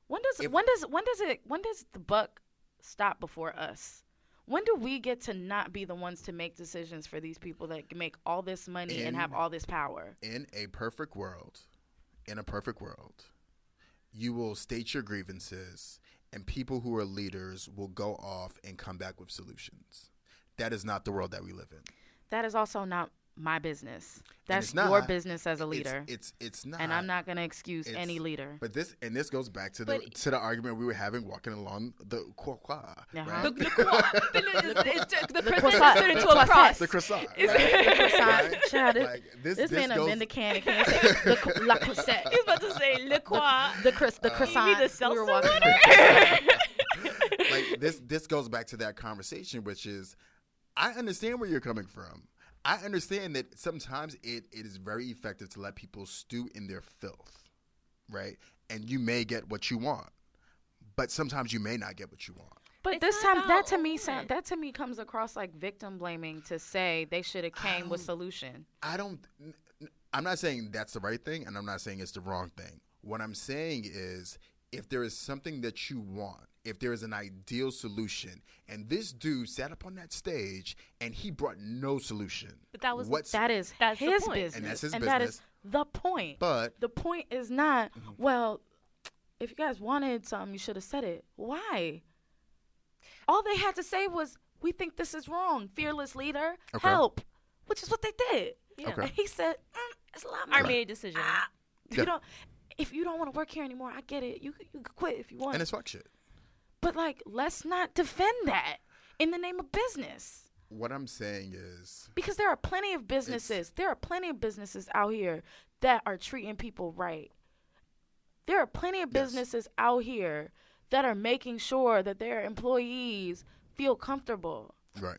when does if, when does when does it when does the buck stop before us? When do we get to not be the ones to make decisions for these people that make all this money in, and have all this power? In a perfect world, in a perfect world, you will state your grievances and people who are leaders will go off and come back with solutions. That is not the world that we live in. That is also not my business. That's not your business as a leader. It's it's, it's not. And I'm not going to excuse any leader. But this and this goes back to the but, to the argument we were having walking along the croissant. The croissant turned into a cross. The croissant. This man a mendicant can't say La Quissette. He was about to say Le Croix. The croissant. You need the seltzer water. Like this this goes back to that conversation, which is I understand where you're coming from. I understand that sometimes it, it is very effective to let people stew in their filth, right? And you may get what you want, but sometimes you may not get what you want. But it's this time, that to me sound, that to me comes across like victim blaming to say they should have came with solution. I don't. I'm not saying that's the right thing, and I'm not saying it's the wrong thing. What I'm saying is, if there is something that you want, if there is an ideal solution, and this dude sat up on that stage and he brought no solution. But that was What's, that is that's his business, and that's his and business. That is the point. But the point is not mm-hmm. well, if you guys wanted something, you should have said it. Why? All they had to say was, "We think this is wrong. Fearless leader, okay. help," which is what they did. Yeah. Okay. And he said, mm, "It's a lot more." I made a decision. Ah, yeah. You don't. If you don't want to work here anymore, I get it. You you could quit if you want. And it's fuck shit. But, like, let's not defend that in the name of business. What I'm saying is... Because there are plenty of businesses. There are plenty of businesses out here that are treating people right. There are plenty of businesses yes. out here that are making sure that their employees feel comfortable. Right.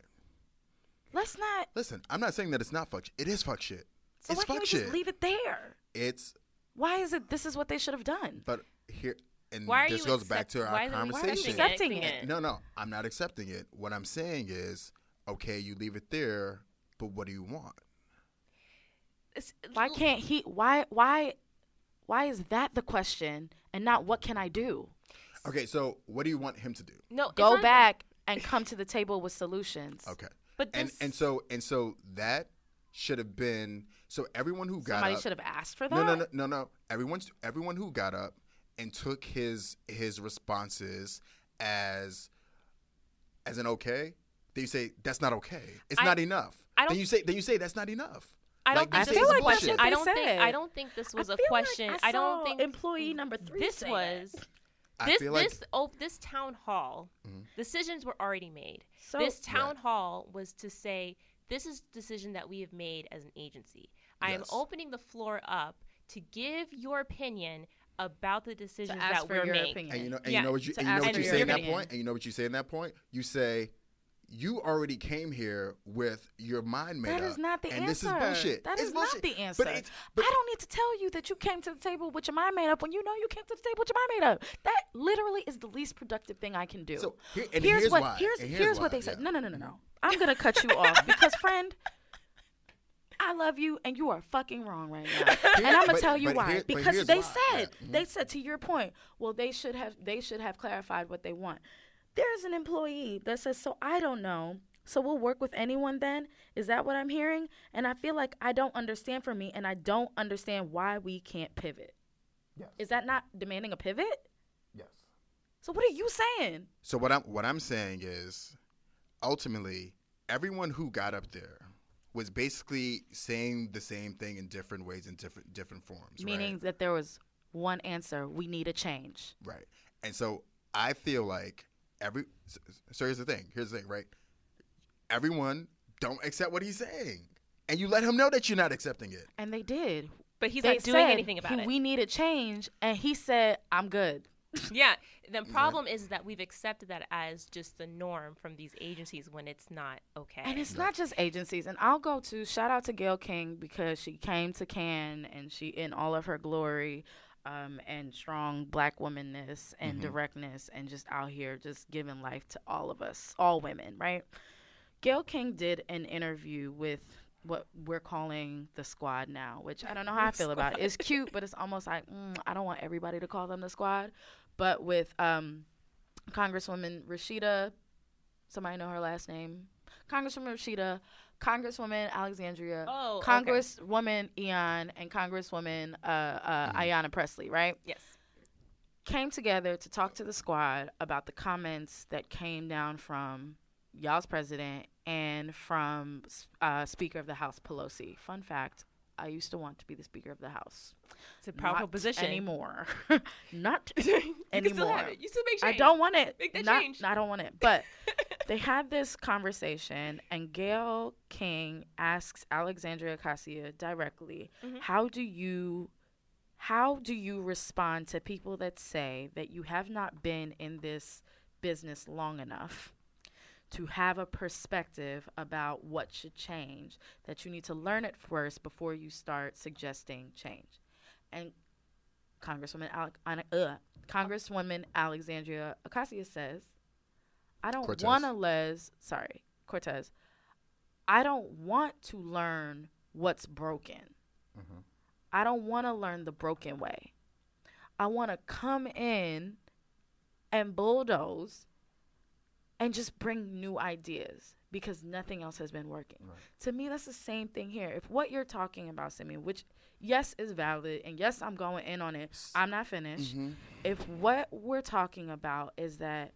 Let's not... Listen, I'm not saying that it's not fuck shit. It is fuck shit. So it's why can't we just leave it there? It's... Why is it this is what they should have done? But here... And why this goes accept- back to our why conversation. Why are you accepting it? No, no, I'm not accepting it. What I'm saying is, okay, you leave it there, but what do you want? It's, why can't he? Why, why, why is that the question, and not what can I do? Okay, so what do you want him to do? No, go not- back and come to the table with solutions. Okay, but this- and and so and so that should have been so everyone who got somebody up, should have asked for that. No, no, no, no, no. Everyone, everyone who got up. And took his his responses as as an okay. Then you say that's not okay. It's I, not enough. I don't, then you say then you say that's not enough. I don't like, think this was a question. I don't think I don't think this was a question. Like I, I don't think employee number three. This was I this feel like this oh, this town hall mm-hmm. decisions were already made. So this town right. hall was to say, this is a decision that we have made as an agency. I yes. am opening the floor up to give your opinion about the decisions that we're making. And you know, and yeah. you know what you, and you, know what you say in that point? And you know what you say in that point? You say, you already came here with your mind made up. That is not the answer. And this is bullshit. That is not the answer. But it's, but I don't need to tell you that you came to the table with your mind made up when you know you came to the table with your mind made up. That literally is the least productive thing I can do. So, here, and here's, here's what why. here's here's, here's why. what they said. Yeah. No, no, no, no, no. I'm gonna cut you off because, friend, I love you, and you are fucking wrong right now. Here, and I'm gonna but, tell you why. Here, because they why. said yeah. they said to your point, well, they should have they should have clarified what they want. There's an employee that says, so I don't know, so we'll work with anyone then? Is that what I'm hearing? And I feel like I don't understand for me, and I don't understand why we can't pivot. Yes. Is that not demanding a pivot? Yes. So what are you saying? So what I'm what I'm saying is, ultimately, everyone who got up there was basically saying the same thing in different ways, in different different forms. Meaning right? that there was one answer. We need a change. Right. And so I feel like Every so, so here's the thing. Here's the thing, right? Everyone don't accept what he's saying, and you let him know that you're not accepting it. And they did, but he's they not doing anything about he, it. We need a change, and he said, "I'm good." Yeah. The problem right. is that we've accepted that as just the norm from these agencies when it's not okay. And it's yeah. not just agencies. And I'll go to shout out to Gayle King because she came to Cannes and she in all of her glory. Um, and strong black womanness and mm-hmm. directness and just out here just giving life to all of us, all women, right? Gayle King did an interview with what we're calling the squad now, which I don't know how I feel about it. It's cute, but it's almost like, mm, I don't want everybody to call them the squad. But with um, Congresswoman Rashida, somebody know her last name? Congresswoman Rashida, Congresswoman Alexandria, oh, Congresswoman okay. Eon, and Congresswoman uh, uh, mm-hmm. Ayanna Pressley, right? Yes. Came together to talk to the squad about the comments that came down from y'all's president and from uh, Speaker of the House Pelosi. Fun fact, I used to want to be the Speaker of the House. It's a powerful Not position. Anymore. Not anymore. You can still have it. You still make change. I don't want it. Make that Not, change. I don't want it. But they had this conversation, and Gayle King asks Alexandria Ocasio directly, mm-hmm. "How do you, how do you respond to people that say that you have not been in this business long enough to have a perspective about what should change, that you need to learn it first before you start suggesting change?" And Congresswoman Ale- uh, Congresswoman Alexandria Ocasio says, I don't want to les sorry, Cortez. I don't want to learn what's broken. Mm-hmm. I don't want to learn the broken way. I want to come in and bulldoze and just bring new ideas because nothing else has been working. Right. To me, that's the same thing here. If what you're talking about, Simeon, which yes is valid and yes, I'm going in on it. I'm not finished. Mm-hmm. If what we're talking about is that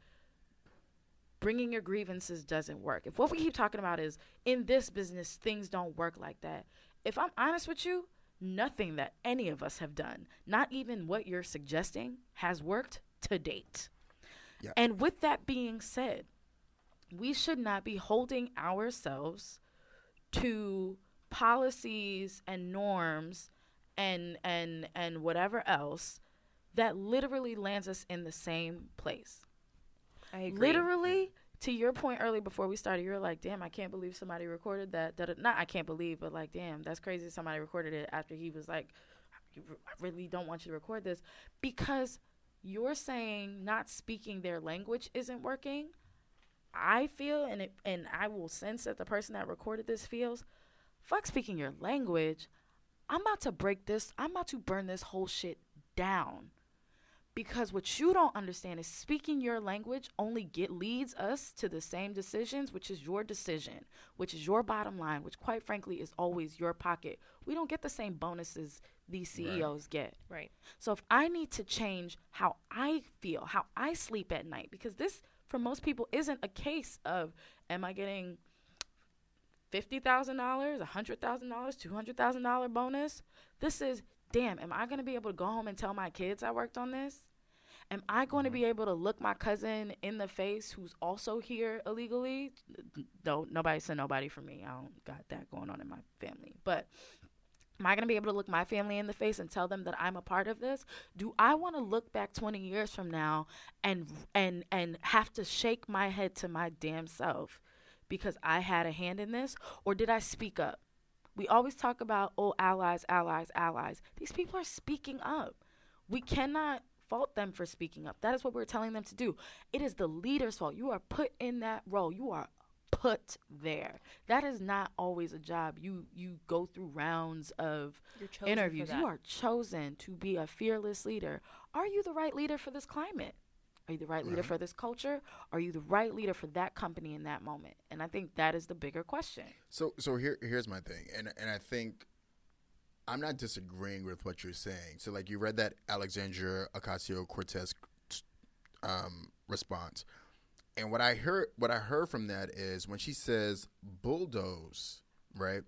bringing your grievances doesn't work. If what we keep talking about is in this business, things don't work like that. If I'm honest with you, nothing that any of us have done, not even what you're suggesting, has worked to date. Yeah. And with that being said, we should not be holding ourselves to policies and norms and and and whatever else that literally lands us in the same place. I agree. Literally, to your point early before we started, you were like, damn, I can't believe somebody recorded that. that Not I can't believe, but like, damn, that's crazy somebody recorded it after he was like, I really don't want you to record this. Because you're saying not speaking their language isn't working. I feel, and, it, and I will sense that the person that recorded this feels, fuck speaking your language. I'm about to break this. I'm about to burn this whole shit down. Because what you don't understand is speaking your language only get leads us to the same decisions, which is your decision, which is your bottom line, which quite frankly is always your pocket. We don't get the same bonuses these C E Os right. get. Right. So if I need to change how I feel, how I sleep at night, because this for most people isn't a case of am I getting fifty thousand dollars, one hundred thousand dollars, two hundred thousand dollars bonus? This is, damn, am I going to be able to go home and tell my kids I worked on this? am I going to be able to look my cousin in the face who's also here illegally? Though nobody said nobody for me. I don't got that going on in my family. But am I going to be able to look my family in the face and tell them that I'm a part of this? Do I want to look back twenty years from now and and and have to shake my head to my damn self because I had a hand in this? Or did I speak up? We always talk about, oh, allies, allies, allies. These people are speaking up. We cannot fault them for speaking up. That is what we're telling them to do. It is the leader's fault. You are put in that role. You are put there. That is not always a job. You you go through rounds of interviews. You are chosen to be a fearless leader. Are you the right leader for this climate? Are you the right leader right. for this culture? Are you the right leader for that company in that moment? And I think that is the bigger question. So so here here's my thing. And and I think I'm not disagreeing with what you're saying. So like you read that Alexandria Ocasio-Cortez um, response. And what I heard what I heard from that is when she says bulldoze, right?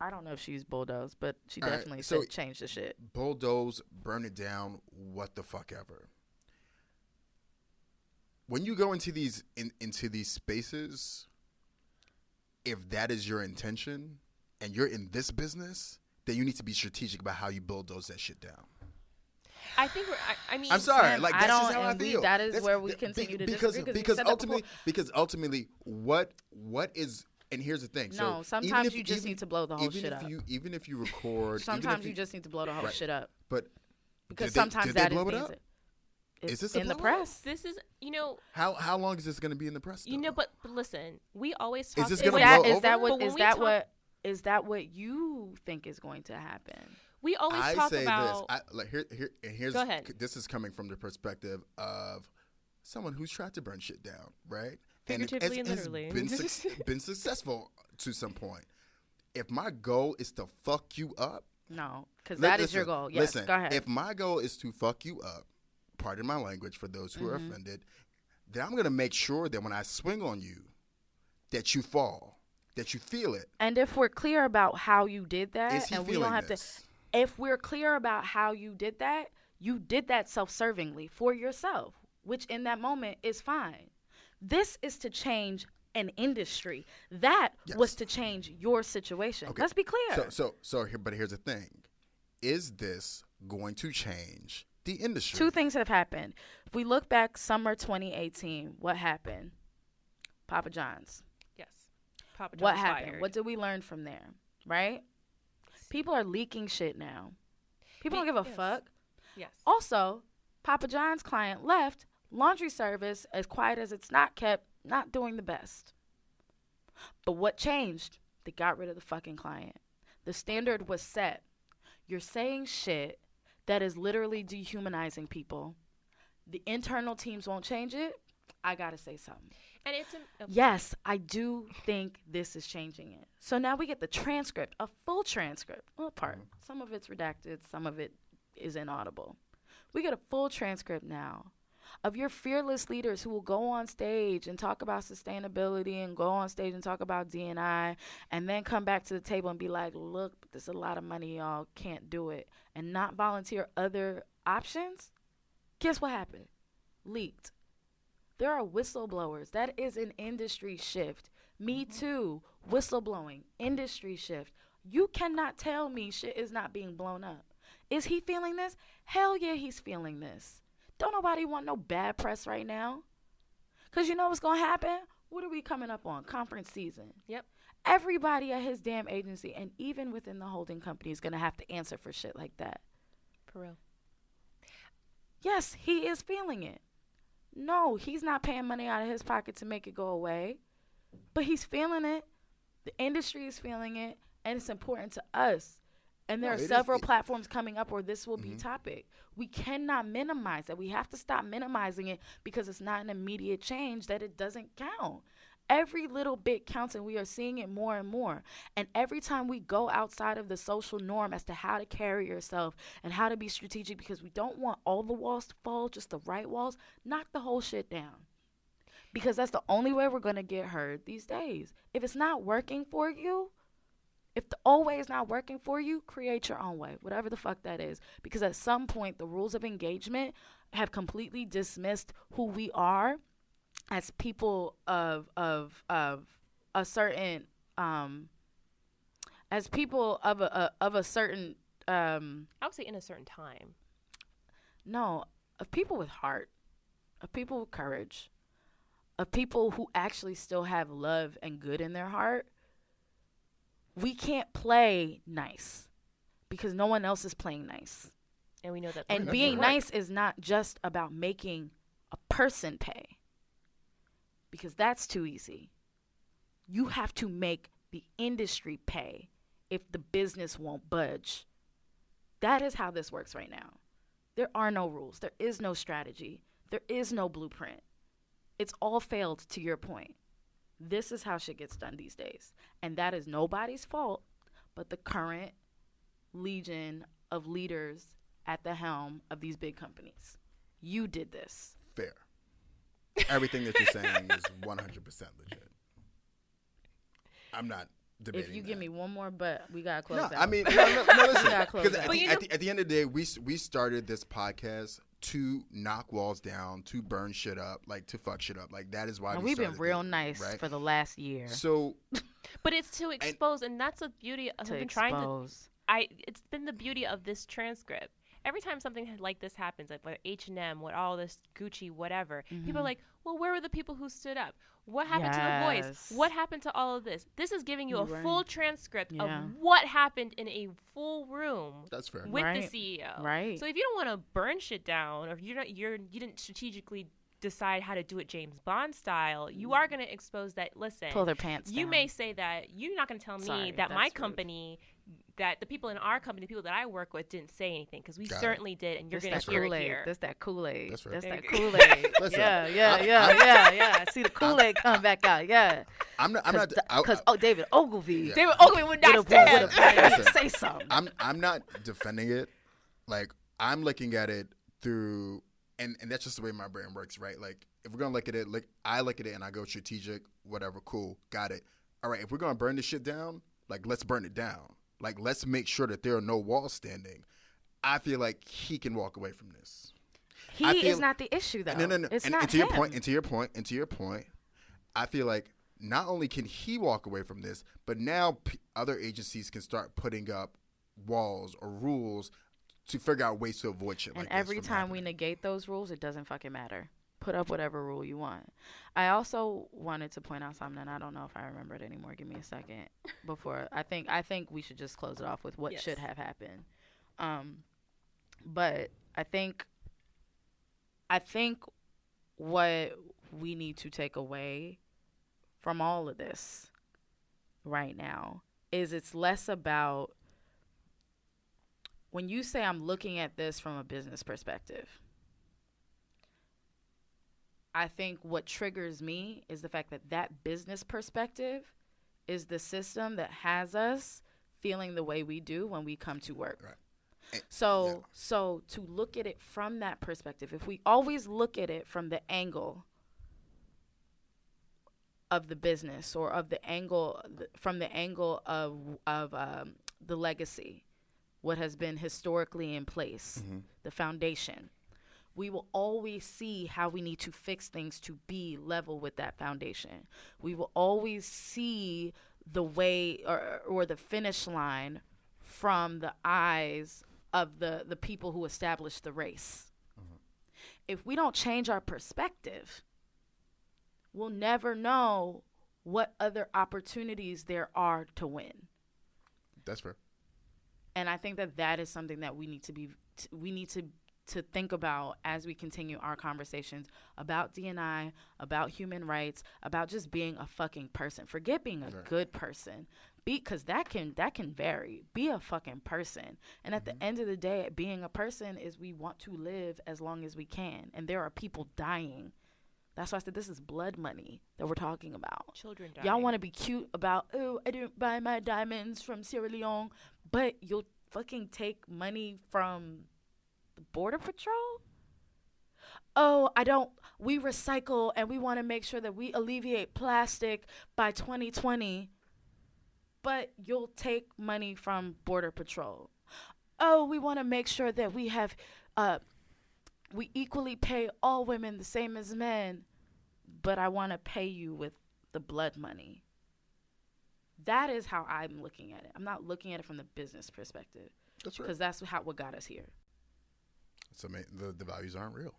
I don't know if she's bulldozed, but she definitely right, so said change the shit. Bulldoze, burn it down, what the fuck ever. When you go into these in, into these spaces, if that is your intention and you're in this business, then you need to be strategic about how you bulldoze that shit down. I think we're I, I mean I'm sorry, like that's I don't, just how I feel. That is that's, where we continue be, to because, disagree because, because ultimately because ultimately what what is and here's the thing. No, so sometimes if, you just even, need to blow the whole shit if up. You, even if you record sometimes if you, you just need to blow the whole right. shit up. But because they, sometimes that blow is blow it up? Is this in the press? This is, you know. How how long is this going to be in the press? Though? You know, but, but listen, we always talk. Is this going to blow over? Is that what is that what is that what you think is going to happen? We always I talk about. I say this. Like here here and here's. Go ahead. This is coming from the perspective of someone who's tried to burn shit down, right? Figuratively and, and, and, and literally. Been, su- been successful to some point. If my goal is to fuck you up. No, because that listen, is your goal. Yes. Listen, go ahead. If my goal is to fuck you up. Pardon my language for those who mm-hmm. are offended, that I'm going to make sure that when I swing on you, that you fall, that you feel it. And if we're clear about how you did that, and we don't have this? to, if we're clear about how you did that, you did that self-servingly for yourself, which in that moment is fine. This is to change an industry. That yes. was to change your situation. Okay. Let's be clear. So, so, so here, but here's the thing. Is this going to change the industry? Two things have happened. If we look back summer twenty eighteen, what happened? Papa John's. Yes. Papa John's. What happened? Fired. What did we learn from there? Right? People are leaking shit now. People don't give a yes. fuck. Yes. Also, Papa John's client left. Laundry service, as quiet as it's not kept, not doing the best. But what changed? They got rid of the fucking client. The standard was set. You're saying shit that is literally dehumanizing people. The internal teams won't change it. I got to say something. And it's a- yes, I do think this is changing it. So now we get the transcript, a full transcript. Well, part. Some of it's redacted. Some of it is inaudible. We get a full transcript now of your fearless leaders who will go on stage and talk about sustainability and go on stage and talk about D and I and then come back to the table and be like, look, there's a lot of money, y'all can't do it, and not volunteer other options. Guess what happened? Leaked. There are whistleblowers. That is an industry shift. Me mm-hmm. too. Whistleblowing. Industry shift. You cannot tell me shit is not being blown up. Is he feeling this? Hell yeah, he's feeling this. Don't nobody want no bad press right now. Because you know what's going to happen? What are we coming up on? Conference season. Yep. Everybody at his damn agency and even within the holding company is going to have to answer for shit like that. For real. Yes, he is feeling it. No, he's not paying money out of his pocket to make it go away. But he's feeling it. The industry is feeling it. And it's important to us. And there no, are several is, platforms coming up where this will mm-hmm. be topic. We cannot minimize that. We have to stop minimizing it because it's not an immediate change, that it doesn't count. Every little bit counts, and we are seeing it more and more. And every time we go outside of the social norm as to how to carry yourself and how to be strategic, because we don't want all the walls to fall, just the right walls, knock the whole shit down. Because that's the only way we're going to get heard these days. If it's not working for you, if the old way is not working for you, create your own way, whatever the fuck that is. Because at some point, the rules of engagement have completely dismissed who we are as people of of of a certain um as people of a, a of a certain um I would say in a certain time. No, of people with heart, of people with courage, of people who actually still have love and good in their heart. We can't play nice because no one else is playing nice. And we know that. And being nice is not just about making a person pay, because that's too easy. You have to make the industry pay if the business won't budge. That is how this works right now. There are no rules. There is no strategy. There is no blueprint. It's all failed, to your point. This is how shit gets done these days. And that is nobody's fault but the current legion of leaders at the helm of these big companies. You did this. Fair. Everything that you're saying is one hundred percent legit. I'm not debating If you that. Give me one more but, we got to close no, out. I mean, no, no, no listen. Because at, at, at the end of the day, we we started this podcast to knock walls down, to burn shit up, like to fuck shit up. Like that is why and we we've been real this, nice right? for the last year. So, but it's to expose, and, and that's the beauty of to been trying to. I it's been the beauty of this transcript. Every time something like this happens, like what H and M, what all this Gucci, whatever, mm-hmm. people are like, well, where were the people who stood up? What happened yes. to the voice? What happened to all of this? This is giving you a right. full transcript yeah. of what happened in a full room That's fair. With right. the C E O. Right. So if you don't want to burn shit down, or if you're not, you're, you didn't strategically decide how to do it James Bond style, you are going to expose that. Listen, pull their pants down. You may say that you're not going to tell Sorry, me that my rude. company, that the people in our company, the people that I work with, didn't say anything, because we Got certainly it. did, and you're going to hear right. it here. That's that Kool-Aid. That's, right. That's that Kool-Aid. yeah, yeah, yeah, I'm, yeah, yeah. See the Kool-Aid I'm, come back out. Yeah. I'm not. I'm not. Because oh, David Ogilvy. Yeah. David Ogilvy would not stand. Listen, say something. I'm. I'm not defending it. Like I'm looking at it through. And, and that's just the way my brain works, right? Like, if we're going to look at it, like I look at it and I go strategic, whatever, cool, got it. All right, if we're going to burn this shit down, like, let's burn it down. Like, let's make sure that there are no walls standing. I feel like he can walk away from this. He I feel, is not the issue, though. No, no, no. It's and, not and to him. your point, and to your point, and to your point, I feel like not only can he walk away from this, but now p- other agencies can start putting up walls or rules to figure out ways to avoid shit like this. And every time we negate those rules, it doesn't fucking matter. Put up whatever rule you want. I also wanted to point out something, and I don't know if I remember it anymore. Give me a second. Before I think, I think we should just close it off with what yes. should have happened. Um, but I think, I think what we need to take away from all of this right now is it's less about. When you say I'm looking at this from a business perspective, I think what triggers me is the fact that that business perspective is the system that has us feeling the way we do when we come to work. Right. So, yeah. so to look at it from that perspective, if we always look at it from the angle of the business or of the angle from the angle of of um, the legacy. What has been historically in place, mm-hmm. the foundation, we will always see how we need to fix things to be level with that foundation. We will always see the way or, or the finish line from the eyes of the, the people who established the race. Mm-hmm. If we don't change our perspective, we'll never know what other opportunities there are to win. That's fair. And I think that that is something that we need to be, t- we need to to think about as we continue our conversations about D and I, about human rights, about just being a fucking person. Forget being a right. good person, because that can that can vary. Be a fucking person. And at mm-hmm. the end of the day, being a person is we want to live as long as we can. And there are people dying. That's why I said this is blood money that we're talking about. Children dying. Y'all want to be cute about, oh, I didn't buy my diamonds from Sierra Leone. But you'll fucking take money from the Border Patrol? Oh, I don't, we recycle and we want to make sure that we alleviate plastic by twenty twenty, but you'll take money from Border Patrol. Oh, we want to make sure that we have uh, we equally pay all women the same as men, but I want to pay you with the blood money. That is how I'm looking at it. I'm not looking at it from the business perspective. That's right. Because that's how, what got us here. So ma- the, the values aren't real.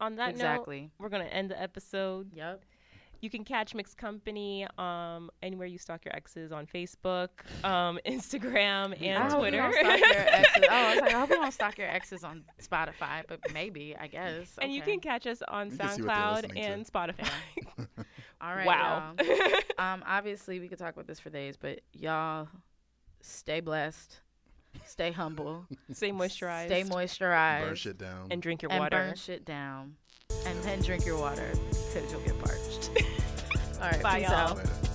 On that exactly. note, we're going to end the episode. Yep. You can catch Mixed Company um, anywhere you stalk your exes, on Facebook, um, Instagram, and Twitter. I hope you don't stalk your exes. Oh, I was like, I hope you don't stalk your exes on Spotify, but maybe, I guess. Okay. And you can catch us on you SoundCloud and to. Spotify. All right. Wow. Y'all. Um, obviously, we could talk about this for days, but y'all stay blessed, stay humble, stay moisturized, stay moisturized, burn shit down, and drink your and water, and burn shit down, and then drink your water because you'll get parched. All right, bye, y'all. Out.